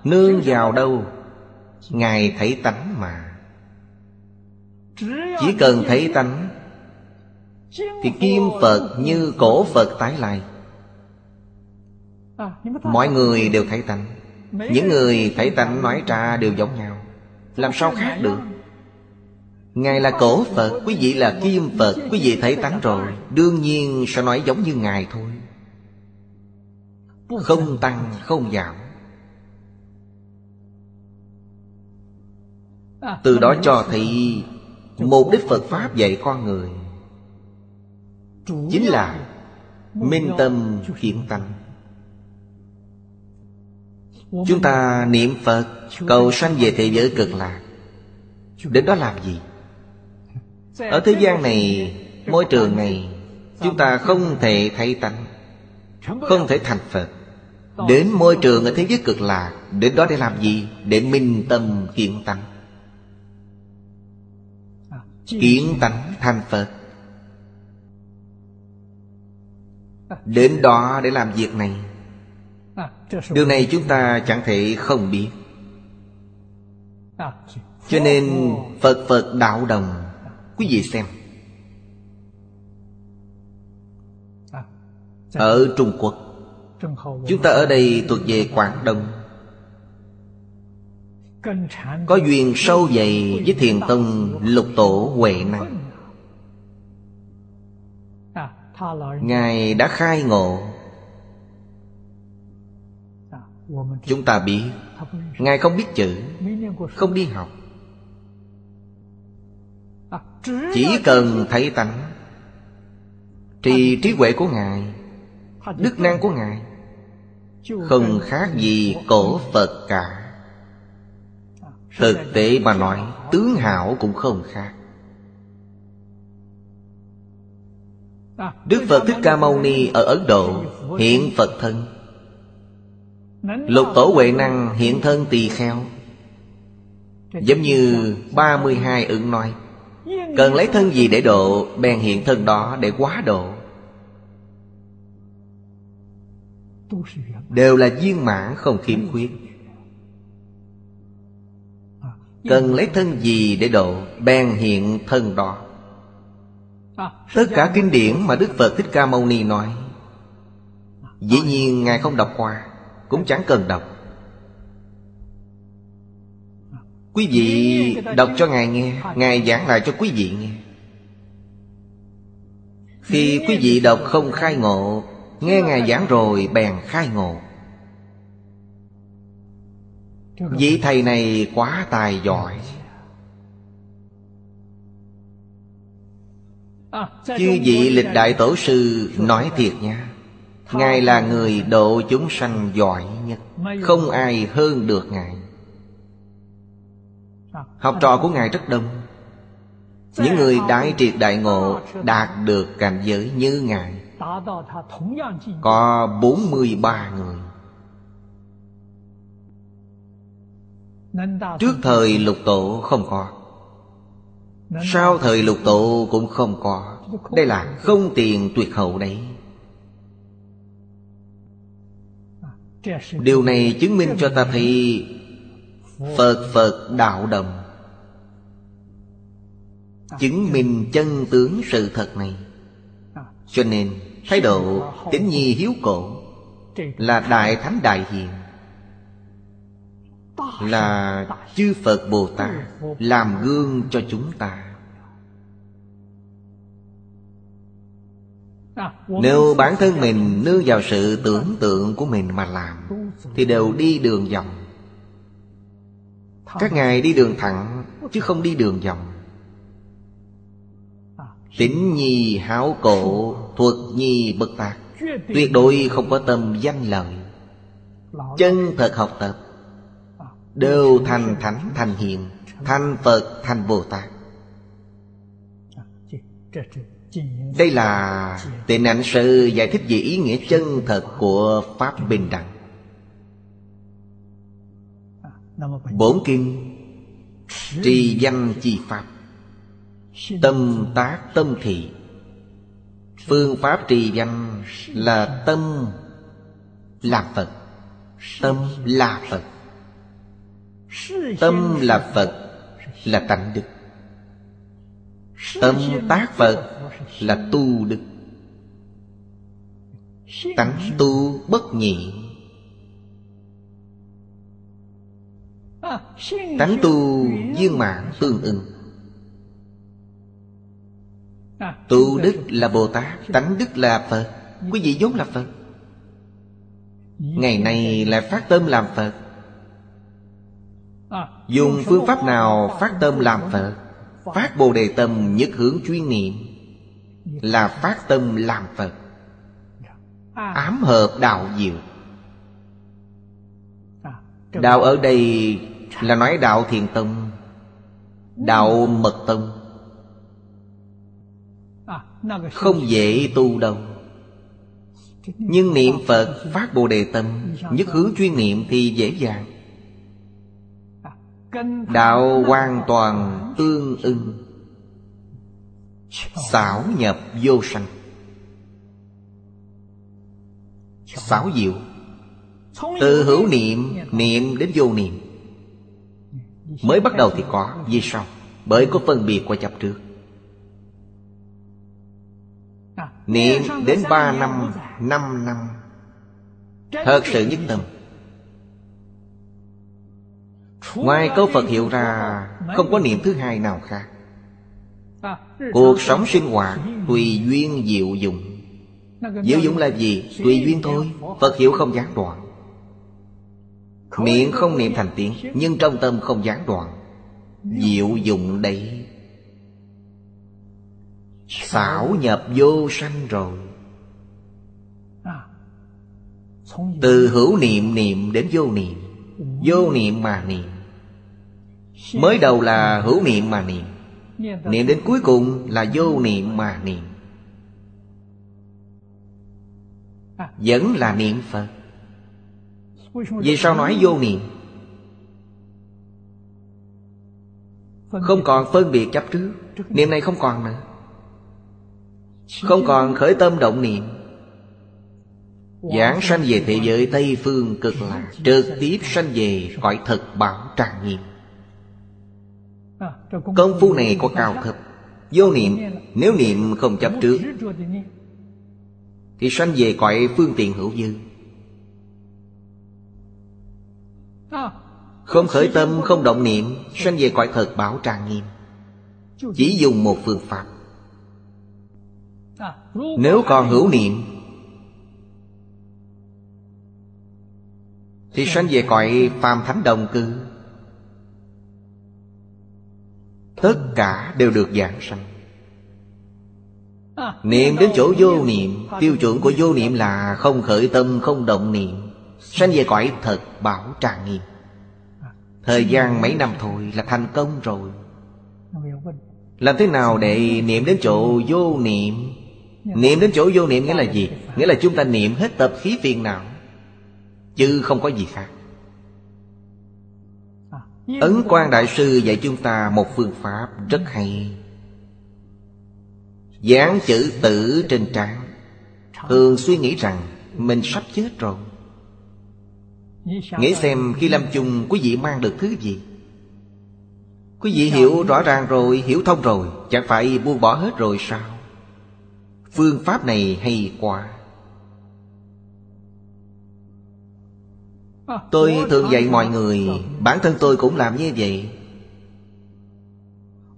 Nương vào đâu? Ngài thấy tánh mà. Chỉ cần thấy tánh thì kim Phật như cổ Phật tái lại. Mọi người đều thấy tánh. Những người thấy tánh nói ra đều giống nhau, làm sao khác được? Ngài là cổ Phật, quý vị là kim Phật. Quý vị thấy tánh rồi, đương nhiên sẽ nói giống như Ngài thôi, không tăng không giảm. Từ đó cho thấy mục đích Phật Pháp dạy con người chính là minh tâm kiến tánh. Chúng ta niệm Phật cầu sanh về thế giới Cực Lạc, đến đó làm gì? Ở thế gian này, môi trường này, chúng ta không thể thấy tánh, không thể thành Phật. Đến môi trường ở thế giới Cực Lạc, đến đó để làm gì? Để minh tâm kiến tánh, kiến tánh thành Phật. Đến đó để làm việc này. Điều này chúng ta chẳng thể không biết. Cho nên Phật Phật đạo đồng. Quý vị xem, ở Trung Quốc, chúng ta ở đây thuộc về Quảng Đông, có duyên sâu dày với Thiền Tông Lục Tổ Huệ Năng. Ngài đã khai ngộ. Chúng ta biết Ngài không biết chữ, không đi học, chỉ cần thấy tánh thì trí huệ của Ngài, đức năng của Ngài không khác gì cổ Phật cả. Thực tế mà nói, tướng hảo cũng không khác. Đức Phật Thích Ca Mâu Ni ở Ấn Độ hiện Phật thân, Lục Tổ Huệ Năng hiện thân tỳ kheo. Giống như 32 ứng nói, cần lấy thân gì để độ, bèn hiện thân đó để quá độ. Đều là viên mãn không khiếm khuyết. Cần lấy thân gì để độ, bèn hiện thân đó. Tất cả kinh điển mà Đức Phật Thích Ca Mâu Ni nói, dĩ nhiên Ngài không đọc qua, cũng chẳng cần đọc. Quý vị đọc cho Ngài nghe, Ngài giảng lại cho quý vị nghe. Khi quý vị đọc không khai ngộ, nghe Ngài giảng rồi bèn khai ngộ. Vị thầy này quá tài giỏi. Chư vị lịch đại tổ sư nói thiệt nha, Ngài là người độ chúng sanh giỏi nhất, không ai hơn được Ngài. Học trò của Ngài rất đông, những người đại triệt đại ngộ đạt được cảnh giới như Ngài có 43 người. Trước thời Lục Tổ không có, sau thời Lục Tổ cũng không có. Đây là không tiền tuyệt hậu đấy. Điều này chứng minh cho ta thấy Phật đạo đồng, chứng minh chân tướng sự thật này. Cho nên thái độ tín nhi hiếu cổ là đại thánh đại hiền, là chư Phật Bồ Tát làm gương cho chúng ta. Nếu bản thân mình nương vào sự tưởng tượng của mình mà làm thì đều đi đường vòng. Các ngài đi đường thẳng chứ không đi đường vòng. Tĩnh nhi háo cổ, thuật nhi bất tạc, tuyệt đối không có tâm danh lợi. Chân thật học tập đều thành thánh thành hiền, thành Phật thành Bồ Tát. Đây là Tịnh Ảnh Sư giải thích về ý nghĩa chân thật của pháp bình đẳng. Bổn kinh trì danh chi pháp, tâm tác tâm thị. Phương pháp trì danh là tâm là Phật, tâm là Phật, tâm là Phật là tánh đức, tâm tác Phật là tu đức. Tánh tu bất nhị, tánh tu viên mãn tương ưng. Tu đức là Bồ Tát, tánh đức là Phật. Quý vị vốn là Phật, ngày nay lại phát tâm làm Phật. Dùng phương pháp nào phát tâm làm Phật? Phát Bồ Đề Tâm nhất hướng chuyên niệm là phát tâm làm Phật, ám hợp đạo diệu. Đạo ở đây là nói đạo Thiền Tông, đạo Mật Tông. Không dễ tu đâu. Nhưng niệm Phật phát Bồ Đề Tâm nhất hướng chuyên niệm thì dễ dàng. Đạo hoàn toàn tương ưng, xảo nhập vô sanh. Xảo diệu từ hữu niệm, niệm đến vô niệm. Mới bắt đầu thì có, vì sao? Bởi có phân biệt qua chấp trước. Niệm đến 3 năm, 5 năm, thật sự nhất tâm. Ngoài câu Phật hiệu ra không có niệm thứ hai nào khác. Cuộc sống sinh hoạt tùy duyên diệu dụng, Diệu dụng là gì? Tùy duyên thôi. Phật hiểu không gián đoạn. Miệng không niệm thành tiếng, nhưng trong tâm không gián đoạn. Diệu dụng đây. Xảo nhập vô sanh rồi. Từ hữu niệm niệm đến vô niệm. Vô niệm mà niệm. Mới đầu là hữu niệm mà niệm, niệm đến cuối cùng là vô niệm mà niệm. Vẫn là niệm Phật. Vì sao nói vô niệm? Không còn phân biệt chấp trước. Niệm này không còn nữa. Không còn khởi tâm động niệm. Giảng sanh về thế giới Tây Phương Cực Lạc, trực tiếp sanh về cõi thật bảo trang nghiêm. Công phu này có cao thấp. Vô niệm, nếu niệm không chấp trước thì sanh về cõi phương tiện hữu dư. Không khởi tâm, không động niệm, sanh về cõi thật bảo trang nghiêm. Chỉ dùng một phương pháp. Nếu còn hữu niệm thì sanh về cõi phàm thánh đồng cư. Tất cả đều được giảng sanh. Niệm đến chỗ vô niệm. Tiêu chuẩn của vô niệm là không khởi tâm, không động niệm, sanh về cõi thật bảo trang nghiêm. Thời gian mấy năm thôi là thành công rồi. Làm thế nào để niệm đến chỗ vô niệm? Niệm đến chỗ vô niệm nghĩa là gì? Nghĩa là chúng ta niệm hết tập khí phiền não, chứ không có gì khác. Ấn Quang Đại Sư dạy chúng ta một phương pháp rất hay. Dán chữ tử trên trán. Thường suy nghĩ rằng mình sắp chết rồi. Nghĩ xem khi lâm chung quý vị mang được thứ gì. Quý vị hiểu rõ ràng rồi, hiểu thông rồi, chẳng phải buông bỏ hết rồi sao? Phương pháp này hay quá. Tôi thường dạy mọi người, bản thân tôi cũng làm như vậy.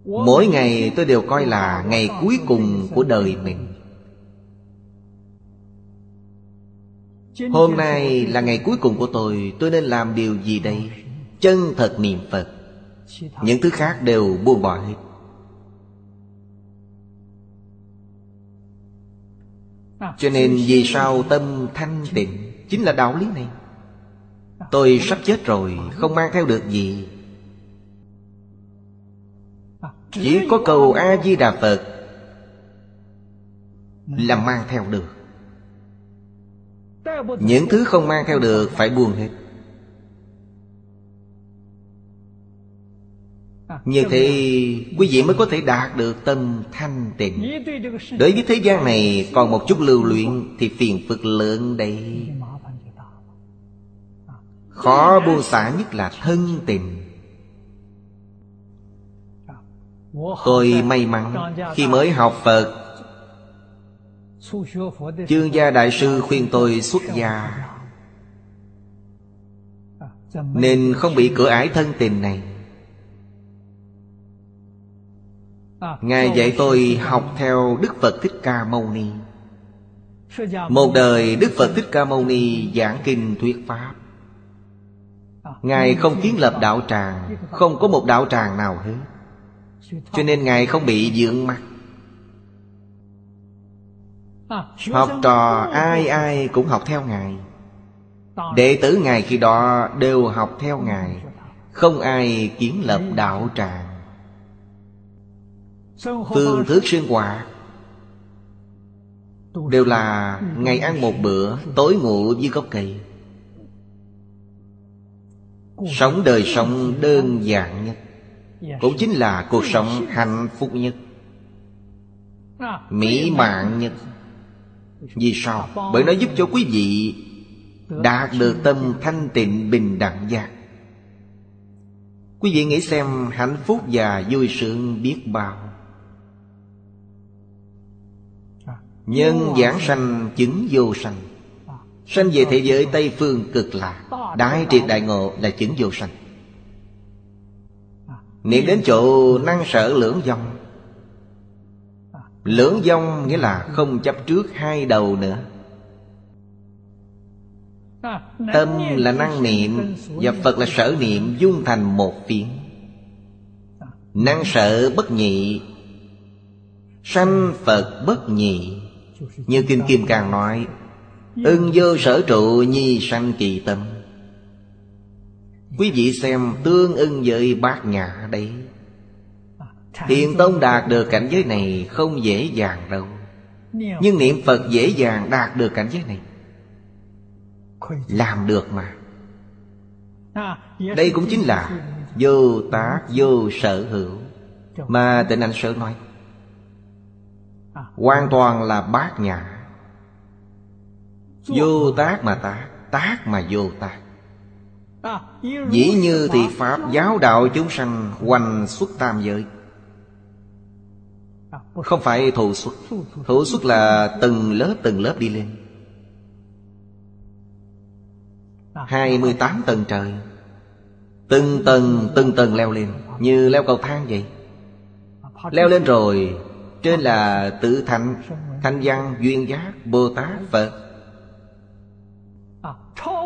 Mỗi ngày tôi đều coi là ngày cuối cùng của đời mình. Hôm nay là ngày cuối cùng của tôi nên làm điều gì đây? Chân thật niệm Phật. Những thứ khác đều buông bỏ hết. Cho nên vì sao tâm thanh tịnh? Chính là đạo lý này. Tôi sắp chết rồi, không mang theo được gì. Chỉ có cầu A-di-đà Phật là mang theo được. Những thứ không mang theo được phải buông hết. Như thế quý vị mới có thể đạt được tâm thanh tịnh. Đối với thế gian này còn một chút lưu luyện thì phiền phức lớn đây. Khó buông xả nhất là thân tình. Tôi may mắn khi mới học Phật, Chương Gia Đại Sư khuyên tôi xuất gia, nên không bị cửa ải thân tình này. Ngài dạy tôi học theo Đức Phật Thích Ca Mâu Ni. Một đời Đức Phật Thích Ca Mâu Ni giảng kinh thuyết pháp. Ngài không kiến lập đạo tràng, không có một đạo tràng nào hết. Cho nên Ngài không bị vướng mắc. Học trò ai ai cũng học theo Ngài. Đệ tử Ngài khi đó đều học theo Ngài. Không ai kiến lập đạo tràng. Phương thức sinh hoạt đều là ngày ăn một bữa, tối ngủ dưới gốc cây. Sống đời sống đơn giản nhất, cũng chính là cuộc sống hạnh phúc nhất, mỹ mãn nhất. Vì sao? Bởi nó giúp cho quý vị đạt được tâm thanh tịnh bình đẳng giác. Quý vị nghĩ xem, hạnh phúc và vui sướng biết bao. Nhân giảng sanh chứng vô sanh, sanh về thế giới Tây Phương Cực Lạc, đại triệt đại ngộ là chứng vô sanh. Niệm đến chỗ năng sở lưỡng vong, Lưỡng vong nghĩa là không chấp trước hai đầu nữa. Tâm là năng niệm và Phật là sở niệm dung thành một phiến. Năng sở bất nhị, sanh Phật bất nhị. Như Kinh Kim Cang nói, ưng vô sở trụ nhi sanh kỳ tâm. Quý vị xem tương ưng với Bát Nhã đấy. Thiền tông đạt được cảnh giới này không dễ dàng đâu, nhưng niệm Phật dễ dàng đạt được cảnh giới này. Làm được mà. Đây cũng chính là vô tác vô sở hữu mà Tịnh Anh Sở nói, hoàn toàn là Bát Nhã. Vô tác mà tác, tác mà vô tác. Dĩ như thì Pháp giáo đạo chúng sanh hoành xuất tam giới. Không phải thụ xuất. Thụ xuất là từng lớp đi lên, 28 tầng trời, từng tầng leo lên, như leo cầu thang vậy. Leo lên rồi, trên là tự thạnh, thanh văn, duyên giác, Bồ Tát, Phật.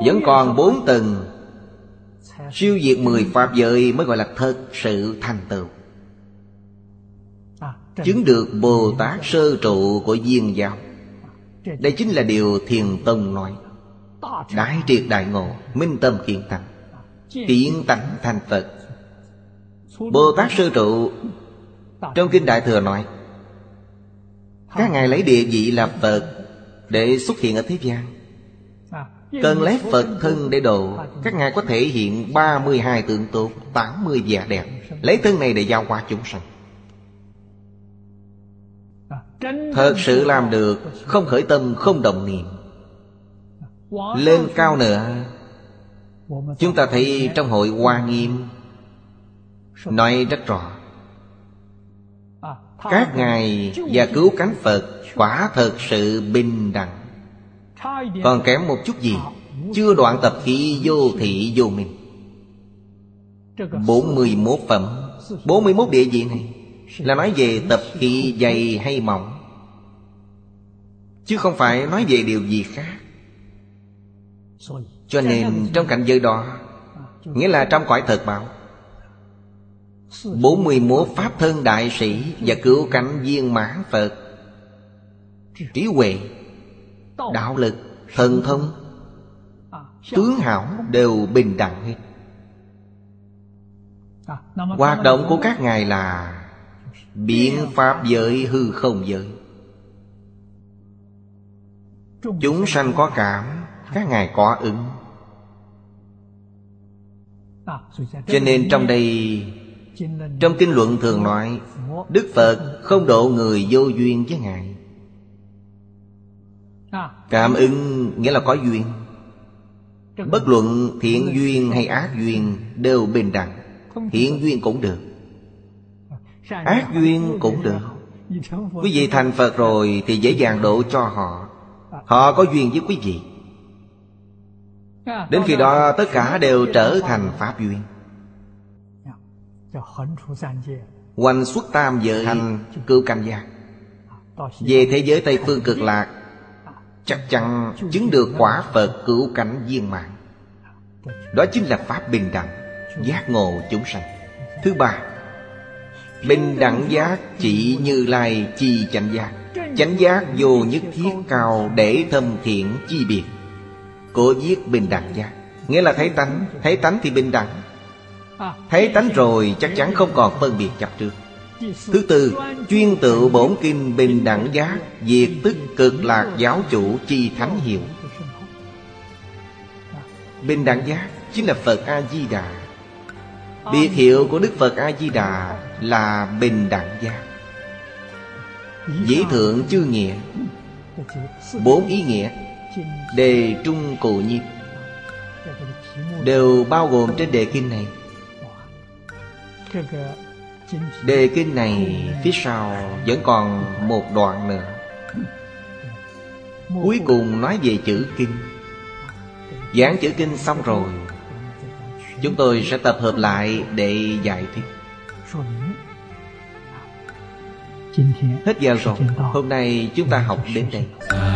Vẫn còn 4 tầng, siêu diệt 10 Pháp giới mới gọi là thật sự thành tựu. Chứng được Bồ Tát sơ trụ của Diên giáo. Đây chính là điều Thiền tông nói, đại triệt đại ngộ, minh tâm kiên tánh, kiến tánh thành Phật. Bồ Tát sơ trụ trong Kinh Đại Thừa nói, các ngài lấy địa vị là Phật để xuất hiện ở thế gian, cần lấy Phật thân để độ. Các ngài có thể hiện 32 tượng tốt, 80 vẻ đẹp, lấy thân này để giao qua chúng sanh. Thật sự làm được, không khởi tâm, không động niệm. Lên cao nữa, chúng ta thấy trong hội Hoa Nghiêm nói rất rõ, các ngài và cứu cánh Phật quả thật sự bình đẳng, còn kém một chút gì, chưa đoạn tập khí vô thị vô minh. 41 phẩm, 41 địa vị này là nói về tập khí dày hay mỏng, chứ không phải nói về điều gì khác. Cho nên trong cảnh giới đó, nghĩa là trong cõi thật báo, 41 pháp thân đại sĩ và cứu cánh viên mãn Phật, trí huệ, đạo lực, thần thông, tướng hảo đều bình đẳng hết. Hoạt động của các ngài là biện pháp giới, hư không giới. Chúng sanh có cảm, các ngài có ứng. Cho nên trong đây, trong kinh luận thường nói, Đức Phật không độ người vô duyên với ngài. Cảm ứng nghĩa là có duyên, bất luận thiện duyên hay ác duyên đều bình đẳng. Thiện duyên cũng được, ác duyên cũng được. Quý vị thành Phật rồi thì dễ dàng độ cho họ, họ có duyên với quý vị. Đến khi đó tất cả đều trở thành pháp duyên, hoành xuất tam giới, thành cửu cảnh giác. Về thế giới Tây Phương Cực Lạc, chắc chắn chứng được quả Phật cửu cảnh viên mãn. Đó chính là pháp bình đẳng, giác ngộ chúng sanh. Thứ ba, bình đẳng giác chỉ Như Lai chi chánh giác. Chánh giác vô nhất thiết cao để thâm thiện chi biệt. Cố viết bình đẳng giác, nghĩa là thấy tánh. Thấy tánh thì bình đẳng, thấy tánh rồi chắc chắn không còn phân biệt chấp trước. Thứ tư, chuyên tự bổn kinh bình đẳng giác, diệt tức Cực Lạc giáo chủ chi thánh hiệu. Bình đẳng giác chính là Phật A-di-đà. Biệt hiệu của Đức Phật A-di-đà là bình đẳng giác. Dĩ thượng chư nghĩa, 4 ý nghĩa, đề trung cụ nhiếp, đều bao gồm trên đề kinh này. Đề kinh này phía sau vẫn còn một đoạn nữa, cuối cùng nói về chữ kinh. Giảng chữ kinh xong rồi, chúng tôi sẽ tập hợp lại để giải thích. Hết giờ rồi, hôm nay chúng ta học đến đây.